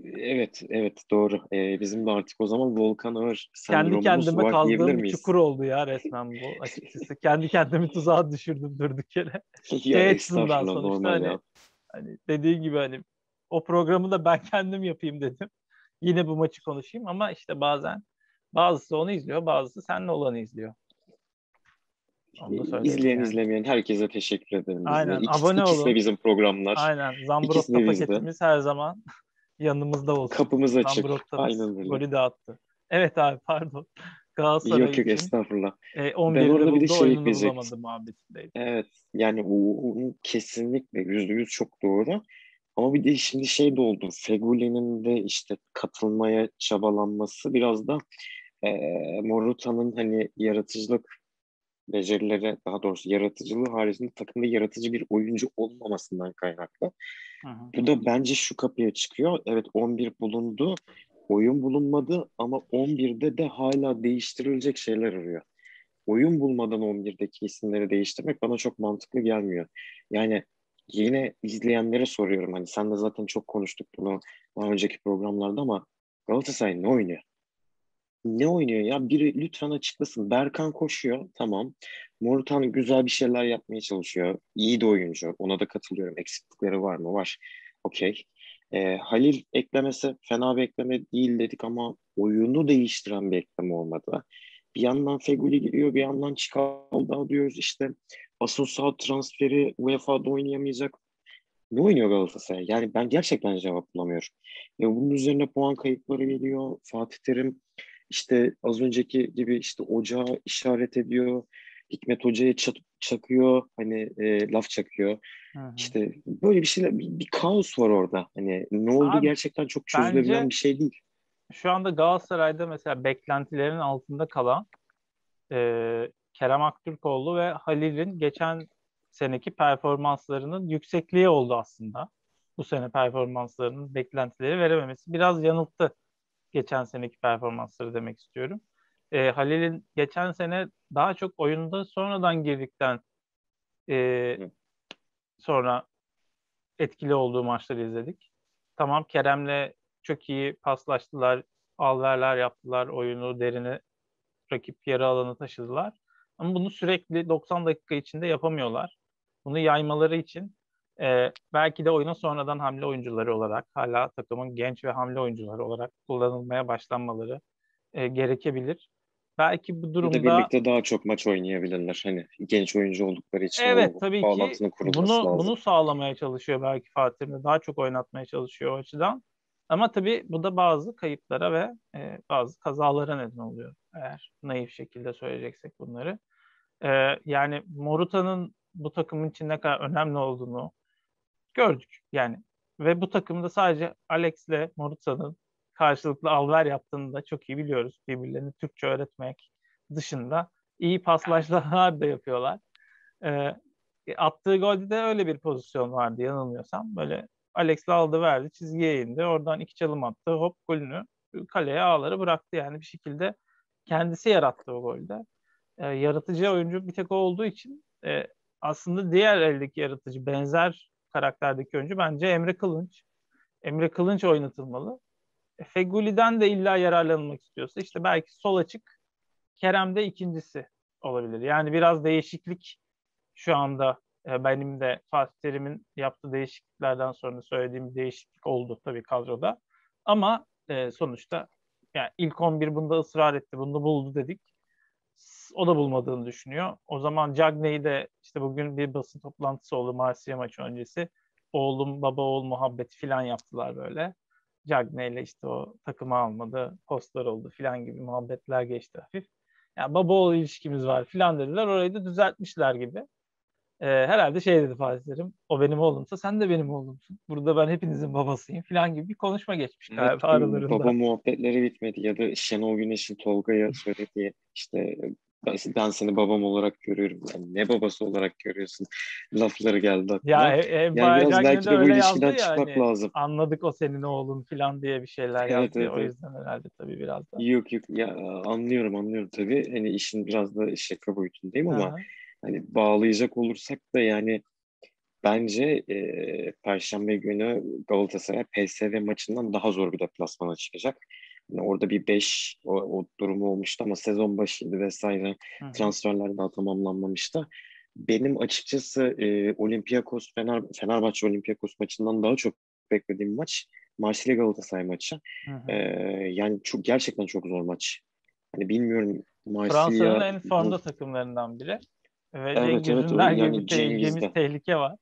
Evet evet doğru. Ee, bizim de artık o zaman Volkan Ağır sendromumuz var diyebilir miyiz? Kendi kendime kaldığım çukur oldu ya resmen bu açıkçası. Kendi kendimi tuzağa düşürdüm durduk yere. Ya estağfurullah sonuçta, normal hani, hani dediğin gibi hani o programı da ben kendim yapayım dedim. Yine bu maçı konuşayım ama işte bazen bazısı onu izliyor, bazısı seninle olanı izliyor. İzleyen yani. izlemeyen herkese teşekkür ederim. Aynen. İkisi, abone ikisi olun. İkisi de bizim programlar. Aynen. Zambrotta paketimiz her zaman yanımızda olsun. Kapımız açık. Aynen öyle. Golü de attı. Evet abi pardon. Galatasaray yok yok estağfurullah. E, ben orada bir de şey ekleyecektim. Evet yani bu kesinlikle yüzde yüz çok doğru. Ama bir de şimdi şey de oldu. Feguli'nin de işte katılmaya çabalanması biraz da e, Moruta'nın hani yaratıcılık becerileri, daha doğrusu yaratıcılığı haricinde takımda yaratıcı bir oyuncu olmamasından kaynaklı. Hı hı. Bu da bence şu kapıya çıkıyor. Evet on bir bulundu, oyun bulunmadı ama on birde de hala değiştirilecek şeyler arıyor. Oyun bulmadan on birdeki isimleri değiştirmek bana çok mantıklı gelmiyor. Yani yine izleyenlere soruyorum. Hani sen de zaten çok konuştuk bunu daha önceki programlarda ama Galatasaray ne oynuyor? Ne oynuyor ya? Biri lütfen açıklasın. Berkan koşuyor. Tamam. Morutan güzel bir şeyler yapmaya çalışıyor. İyi de oyuncu. Ona da katılıyorum. Eksiklikleri var mı? Var. Okey. Ee, Halil eklemesi fena bir ekleme değil dedik ama oyunu değiştiren bir ekleme olmadı. Bir yandan Feguli giriyor. Bir yandan Çikal'da diyoruz işte Asensio transferi U E F A'da oynayamayacak. Ne oynuyor Galatasaray? Yani ben gerçekten cevap bulamıyorum. Ya bunun üzerine puan kayıpları geliyor. Fatih Terim İşte az önceki gibi işte ocağa işaret ediyor. Hikmet Hoca'ya çat- çakıyor. Hani e, laf çakıyor. Hı-hı. İşte böyle bir şeyler. Bir, bir kaos var orada. Hani ne oldu abi, gerçekten çok çözülebilen bir şey değil. Şu anda Galatasaray'da mesela beklentilerin altında kalan e, Kerem Aktürkoğlu ve Halil'in geçen seneki performanslarının yüksekliği oldu aslında. Bu sene performanslarının beklentileri verememesi biraz yanılttı. Geçen seneki performansları demek istiyorum. E, Halil'in geçen sene daha çok oyunda sonradan girdikten e, sonra etkili olduğu maçları izledik. Tamam Kerem'le çok iyi paslaştılar, alverler yaptılar, oyunu derine rakip yarı alanı taşıdılar. Ama bunu sürekli doksan dakika içinde yapamıyorlar. Bunu yaymaları için Ee, belki de oyuna sonradan hamle oyuncuları olarak hala takımın genç ve hamle oyuncuları olarak kullanılmaya başlanmaları e, gerekebilir. Belki bu durumda... birlikte daha çok maç oynayabilirler. Hani genç oyuncu oldukları için evet, o tabii bağlantının kurulması bunu, lazım. Bunu sağlamaya çalışıyor belki Fatih Terim'de. Daha çok oynatmaya çalışıyor o açıdan. Ama tabii bu da bazı kayıplara ve e, bazı kazalara neden oluyor. Eğer naif şekilde söyleyeceksek bunları. E, yani Moruta'nın bu takımın için ne kadar önemli olduğunu gördük yani. Ve bu takımda sadece Alex'le Morutsa'nın karşılıklı alver yaptığını da çok iyi biliyoruz. Birbirlerini Türkçe öğretmek dışında iyi paslaşlar da yapıyorlar. E, attığı golde de öyle bir pozisyon vardı yanılmıyorsam. Böyle Alex'le aldı verdi çizgiye indi. Oradan iki çalım attı. Hop golünü kaleye ağları bıraktı. Yani bir şekilde kendisi yarattı o golde. E, yaratıcı oyuncu bir tek o olduğu için e, aslında diğer eldeki yaratıcı benzer karakterdeki oyuncu bence Emre Kılınç. Emre Kılınç oynatılmalı. Fegüli'den de illa yararlanmak istiyorsa işte belki sol açık, Kerem de ikincisi olabilir. Yani biraz değişiklik şu anda benim de Fatih Terim'in yaptığı değişikliklerden sonra söylediğim değişiklik oldu tabii kadroda. Ama sonuçta yani ilk on bir bunda ısrar etti, bunu buldu dedik. O da bulmadığını düşünüyor. O zaman Cagney'i de işte bugün bir basın toplantısı oldu Marsilya maçı öncesi. Oğlum baba oğul muhabbeti filan yaptılar böyle. Cagney'le işte o takımı almadı, postlar oldu filan gibi muhabbetler geçti hafif. Ya yani baba oğul ilişkimiz var filan dediler. Orayı da düzeltmişler gibi. Ee, herhalde şey dedi Fatih Terim, o benim oğlumsa sen de benim oğlumsun. Burada ben hepinizin babasıyım filan gibi bir konuşma geçmiş galiba aralarında. Baba muhabbetleri bitmedi ya da Şenol Güneş'in Tolga'ya söylediği işte ben seni babam olarak görüyorum. Yani ne babası olarak görüyorsun? Lafları geldi aklıma. Ya, e, e, yani biraz belki de bu ilişkiden çıkmak yani, lazım. Anladık o senin oğlun falan diye bir şeyler evet, yaptı. Evet, o yüzden evet. herhalde tabii biraz da. Yok yok ya anlıyorum anlıyorum tabii. Hani işin biraz da şaka boyutundayım ama ha. hani bağlayacak olursak da yani bence e, Perşembe günü Galatasaray P S V maçından daha zor bir deplasmana çıkacak. Yani orada bir beş o, o durumu olmuştu ama sezon başıydı vesaire. Hı. Transferler daha tamamlanmamıştı. Benim açıkçası e, Olympiakos Fener, Fenerbahçe Olympiakos maçından daha çok beklediğim maç Marsilya Galatasaray maçı. E, yani çok gerçekten çok zor maç. Hani bilmiyorum Marsilya Fransa'nın en formda takımlarından biri. Ve evet, evet, öyle. Yani Cengiz'de tehlike var.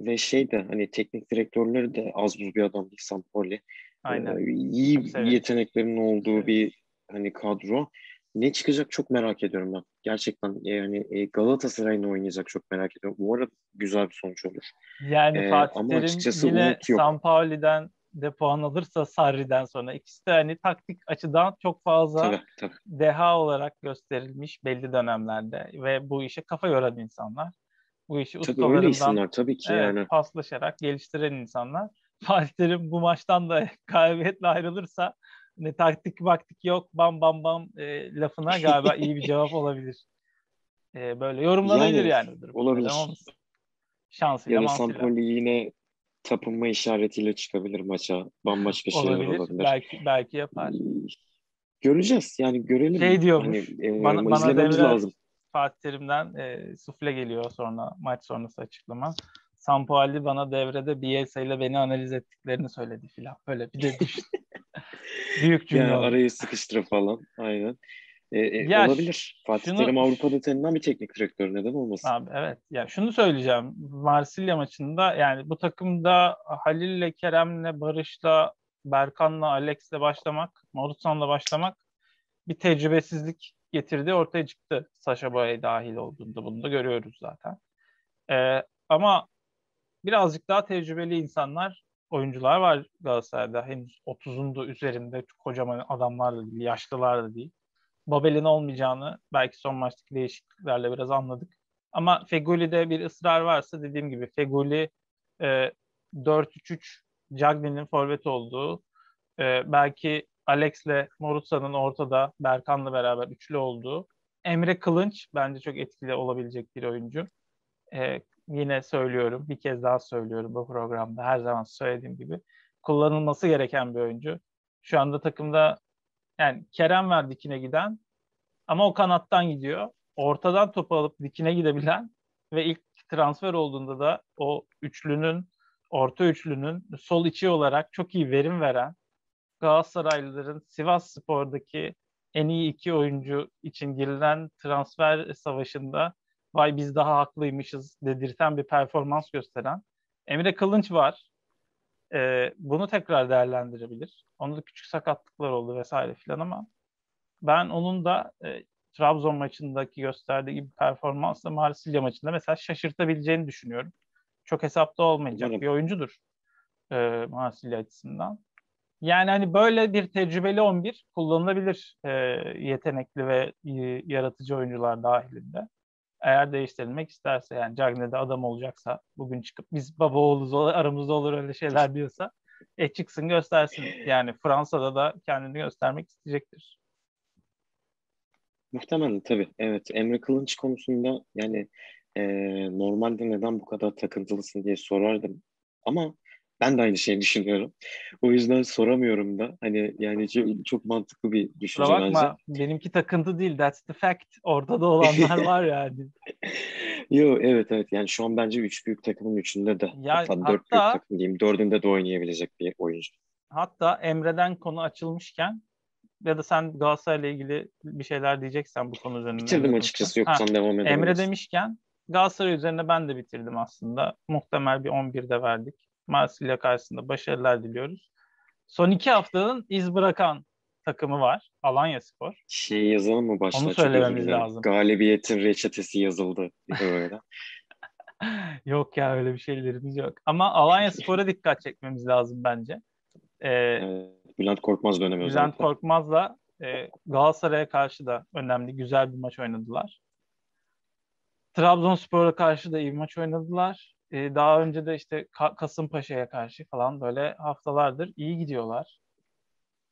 Ve şey de hani teknik direktörleri de az buz bir adam değil Sampoli. Aynen. Ee, iyi evet. yeteneklerin olduğu evet. bir hani kadro. Ne çıkacak çok merak ediyorum ben. Gerçekten yani Galatasaray'ın oynayacak çok merak ediyorum. Bu arada güzel bir sonuç olur. Yani ee, Fatih Terim yine Sampaoli'den de puan alırsa Sarri'den sonra ikisi de hani taktik açıdan çok fazla tabii, tabii. deha olarak gösterilmiş belli dönemlerde ve bu işe kafa yoran insanlar. Bu işi tabii ustalarından öyle insanlar, tabii ki evet, yani. paslaşarak geliştiren insanlar. Fatih Terim bu maçtan da galibiyetle ayrılırsa ne taktik baktik yok bam bam bam e, lafına galiba iyi bir cevap olabilir. E, böyle yorumlanabilir yani. yani olabilir. Şansıyla yani mansıyla. Sampoli yine tapınma işaretiyle çıkabilir maça. Bambaşka şeyler olabilir. olabilir. Belki, belki yapar. Göreceğiz. Yani görelim. Şey diyormuş. Hani, e, bana bana lazım. Fatih Terim'den e, sufle geliyor sonra maç sonrası açıklama. Sampaoli bana devrede Bielsa ile beni analiz ettiklerini söyledi filan. Böyle bir de düştü. Büyük cümle. Yani arayı sıkıştır falan. Aynen. E, e, ya olabilir. Fatih şunu... Terim Avrupa'da tanınan bir teknik direktör neden olmasın? Abi evet. Ya şunu söyleyeceğim. Marsilya maçında yani bu takımda Halil'le, Kerem'le, Barış'la, Berkan'la, Alex'le başlamak, Morutsan'la başlamak bir tecrübesizlik getirdi. Ortaya çıktı. Sacha Boey dahil olduğunda bunu da görüyoruz zaten. Ee, ama birazcık daha tecrübeli insanlar, oyuncular var Galatasaray'da. Henüz otuzunda üzerinde kocaman adamlar da değil, yaşlılar da değil. Babel'in olmayacağını belki son maçtaki değişikliklerle biraz anladık. Ama Fegüli'de bir ısrar varsa dediğim gibi Fegüli e, dört üç üç Cagney'in forvet olduğu, e, belki Alex'le Morutsa'nın ortada Berkan'la beraber üçlü olduğu, Emre Kılınç bence çok etkili olabilecek bir oyuncu. E, yine söylüyorum, bir kez daha söylüyorum bu programda her zaman söylediğim gibi kullanılması gereken bir oyuncu. Şu anda takımda yani Kerem var dikine giden ama o kanattan gidiyor. Ortadan topu alıp dikine gidebilen ve ilk transfer olduğunda da o üçlünün, orta üçlünün sol içi olarak çok iyi verim veren Galatasaraylıların Sivas Spor'daki en iyi iki oyuncu için girilen transfer savaşında vay biz daha haklıymışız dedirten bir performans gösteren Emre Kılınç var. Ee, bunu tekrar değerlendirebilir. Onda da küçük sakatlıklar oldu vesaire filan ama ben onun da e, Trabzon maçındaki gösterdiği gibi performansla Marsilya maçında mesela şaşırtabileceğini düşünüyorum. Çok hesapta olmayacak evet. bir oyuncudur e, Marsilya açısından. Yani hani böyle bir tecrübeli on bir kullanılabilir e, yetenekli ve e, yaratıcı oyuncular dahilinde. Eğer değiştirilmek isterse yani Cagney'de adam olacaksa bugün çıkıp biz baba oğluz aramızda olur öyle şeyler diyorsa e çıksın göstersin. Yani Fransa'da da kendini göstermek isteyecektir. Muhtemelen tabii. Evet. Emre Kılınç konusunda yani e, normalde neden bu kadar takıntılısın diye sorardım. Ama Ben de aynı şeyi düşünüyorum. O yüzden soramıyorum da. Hani yani çok mantıklı bir düşünce bence. Bakma, benimki takıntı değil. That's the fact. Ortada olanlar var yani. Yo, evet evet. Yani şu an bence üç büyük takımın üçünde de. Ya, hatta dört büyük takım diyeyim. Dördünde de oynayabilecek bir oyuncu. Hatta Emre'den konu açılmışken ya da sen Galatasaray'la ilgili bir şeyler diyeceksen bu konu üzerine. Bitirdim açıkçası. Yoksa ha, devam edelim. Emre demişken Galatasaray üzerine ben de bitirdim aslında. Muhtemel bir on birde verdik. Marsilya karşısında başarılar diliyoruz. Son iki haftanın iz bırakan takımı var. Alanya Spor. Şey yazalım mı başta? Onu söylememiz lazım. Galibiyetin reçetesi yazıldı. Yok ya, öyle bir şeylerimiz yok. Ama Alanya Spor'a dikkat çekmemiz lazım bence. Ee, evet, Bülent Korkmaz dönemi özellikle. Bülent Korkmaz'la e, Galatasaray'a karşı da önemli, güzel bir maç oynadılar. Trabzonspor'a karşı da iyi bir maç oynadılar. Ee, daha önce de işte Kasımpaşa'ya karşı falan böyle haftalardır iyi gidiyorlar.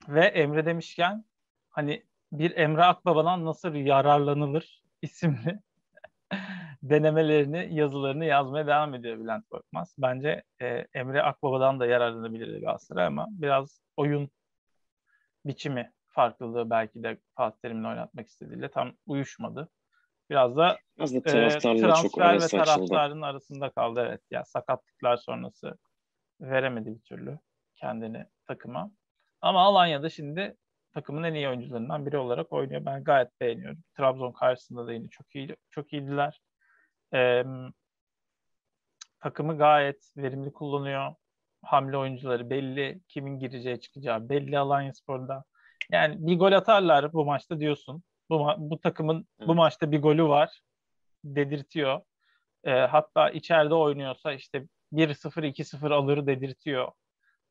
Ve Emre demişken hani bir Emre Akbaba'dan nasıl yararlanılır isimli denemelerini, yazılarını yazmaya devam ediyor Bülent Korkmaz. Bence e, Emre Akbaba'dan da yararlanabilirdi Galatasaray ama biraz oyun biçimi farklılığı belki de Fatih Terim'le oynatmak istediğiyle tam uyuşmadı. Biraz da, Biraz da e, transfer ve taraftarın arasında kaldı. Evet ya, sakatlıklar sonrası veremedi bir türlü kendini takıma. Ama Alanya'da şimdi takımın en iyi oyuncularından biri olarak oynuyor. Ben gayet beğeniyorum. Trabzon karşısında da yine çok iyi, çok iyiydiler. E, takımı gayet verimli kullanıyor. Hamle oyuncuları belli. Kimin gireceği çıkacağı belli Alanyaspor'da. Yani bir gol atarlar bu maçta diyorsun. Bu, ma- bu takımın evet. bu maçta bir golü var dedirtiyor. E, hatta içeride oynuyorsa işte bir sıfır iki sıfır alır dedirtiyor.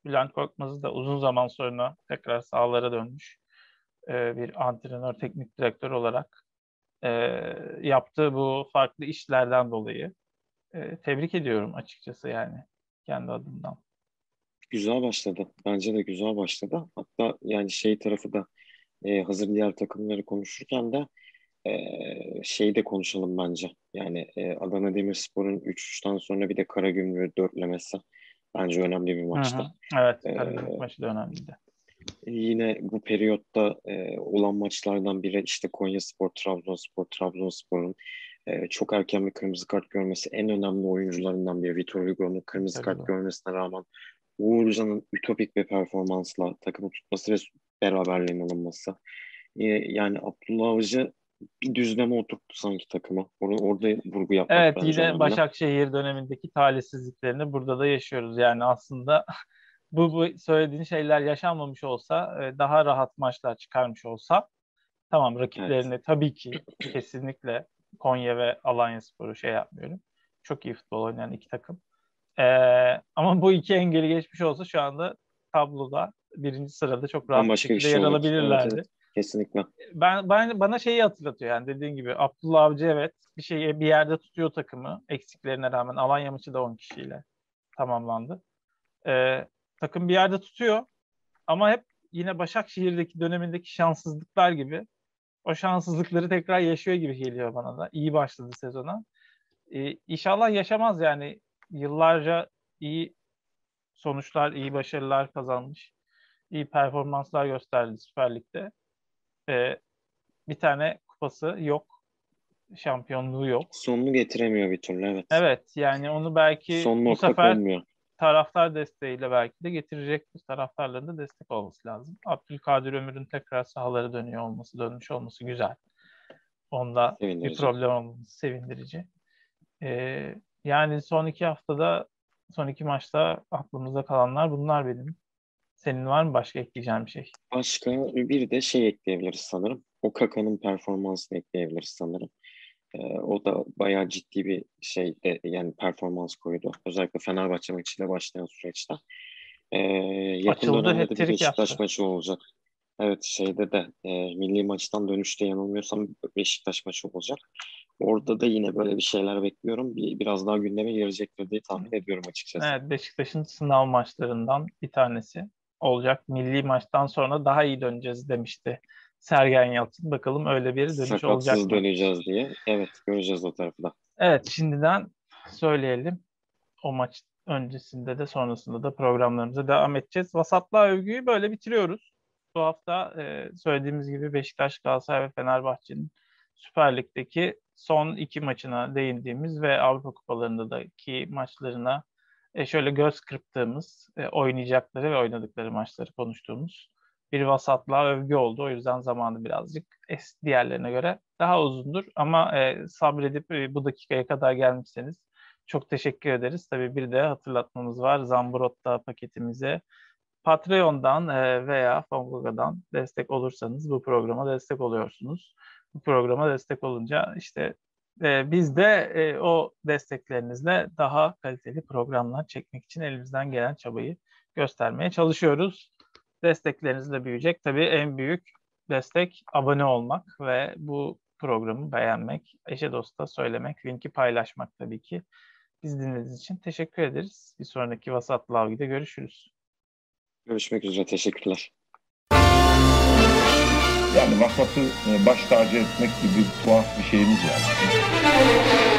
Bülent Korkmaz'ı da uzun zaman sonra tekrar sahalara dönmüş e, bir antrenör, teknik direktör olarak e, yaptığı bu farklı işlerden dolayı e, tebrik ediyorum açıkçası yani kendi adımdan. Güzel başladı. Bence de güzel başladı. Hatta yani şey tarafı da Ee, hazır diğer takımları konuşurken de e, şeyi de konuşalım bence. Yani e, Adana Demirspor'un üç üçten sonra bir de Karagümrük'ü dörtlemesi bence önemli bir maçta. Hı hı. Evet, Karagümrük ee, maçı da önemliydi. Yine bu periyotta e, olan maçlardan biri işte Konyaspor, Trabzonspor, Trabzonspor'un e, çok erken bir kırmızı kart görmesi, en önemli oyuncularından biri Vitor Hugo'nun kırmızı Tabii kart da. görmesine rağmen Uğur Uzan'ın ütopik bir performansla takımı tutması ve beraberliğin alınması. Ee, yani Abdullah Avcı bir düzleme oturttu sanki takıma. Or- orada vurgu yapmak. Evet, yine önemli. Başakşehir dönemindeki talihsizliklerini burada da yaşıyoruz. Yani aslında bu, bu söylediğin şeyler yaşanmamış olsa, daha rahat maçlar çıkarmış olsa tamam, rakiplerini evet. tabii ki kesinlikle Konya ve Alanyaspor'u şey yapmıyorum. Çok iyi futbol oynayan iki takım. Ee, ama bu iki engeli geçmiş olsa şu anda tabloda birinci sırada çok rahat bir şekilde yer alabilirlerdi. Evet, kesinlikle. Ben, ben bana şeyi hatırlatıyor yani dediğin gibi Abdullah Avcı evet bir şeyi bir yerde tutuyor takımı eksiklerine rağmen. Alanya maçı da on kişiyle tamamlandı. Ee, takım bir yerde tutuyor ama hep yine Başakşehir'deki dönemindeki şanssızlıklar gibi o şanssızlıkları tekrar yaşıyor gibi geliyor bana da. İyi başladı sezona. Ee, inşallah yaşamaz yani. Yıllarca iyi sonuçlar, iyi başarılar kazanmış, iyi performanslar gösterdi Süper Lig'de. Ee, bir tane kupası yok, şampiyonluğu yok. Sonunu getiremiyor bir türlü, evet. Evet, yani onu belki Son bu sefer olmuyor. Taraftar desteğiyle belki de getirecektir. Taraftarların da destek olması lazım. Abdülkadir Ömür'ün tekrar sahalara dönüyor olması, dönmüş olması güzel. Onda bir problem olması sevindirici. Evet. Yani son iki haftada, son iki maçta aklımızda kalanlar bunlar benim. Senin var mı başka ekleyeceğin bir şey? Başka bir de şey ekleyebiliriz sanırım. O Kaka'nın performansını ekleyebiliriz sanırım. Ee, o da bayağı ciddi bir şey de, yani performans koydu. Özellikle Fenerbahçe maçıyla başlayan süreçte. Ee, yakın dönemde bir Beşiktaş maçı olacak. Evet, şeyde de e, milli maçtan dönüşte yanılmıyorsam Beşiktaş maçı olacak. Orada da yine böyle bir şeyler bekliyorum. Bir, biraz daha gündeme girecektir diye tahmin ediyorum açıkçası. Evet, Beşiktaş'ın sınav maçlarından bir tanesi olacak. Milli maçtan sonra daha iyi döneceğiz demişti Sergen Yalçın. Bakalım öyle bir dönüş Sakatsız olacak mı? Sakatsız döneceğiz diye. Evet, göreceğiz o tarafı da. Evet, şimdiden söyleyelim. O maç öncesinde de sonrasında da programlarımıza devam edeceğiz. Vasatla övgüyü böyle bitiriyoruz. Bu hafta e, söylediğimiz gibi Beşiktaş, Galatasaray ve Fenerbahçe'nin Süper Lig'deki son iki maçına değindiğimiz ve Avrupa Kupalarındaki maçlarına e, şöyle göz kırptığımız, e, oynayacakları ve oynadıkları maçları konuştuğumuz bir vasatlığa övgü oldu. O yüzden zamanı birazcık es, diğerlerine göre daha uzundur. Ama e, sabredip e, bu dakikaya kadar gelmişseniz çok teşekkür ederiz. Tabii bir de hatırlatmamız var. Zambrotta paketimize Patreon'dan veya Fonguga'dan destek olursanız bu programa destek oluyorsunuz. Bu programa destek olunca işte e, biz de e, o desteklerinizle daha kaliteli programlar çekmek için elimizden gelen çabayı göstermeye çalışıyoruz. Destekleriniz de büyüyecek. Tabii en büyük destek abone olmak ve bu programı beğenmek, eşe dosta söylemek, linki paylaşmak tabii ki. Biz dinlediğiniz için teşekkür ederiz. Bir sonraki Vasat Lavgi'de görüşürüz. Görüşmek üzere. Teşekkürler. Yani vasatı baş tacı etmek gibi tuhaf bir şeyimiz var.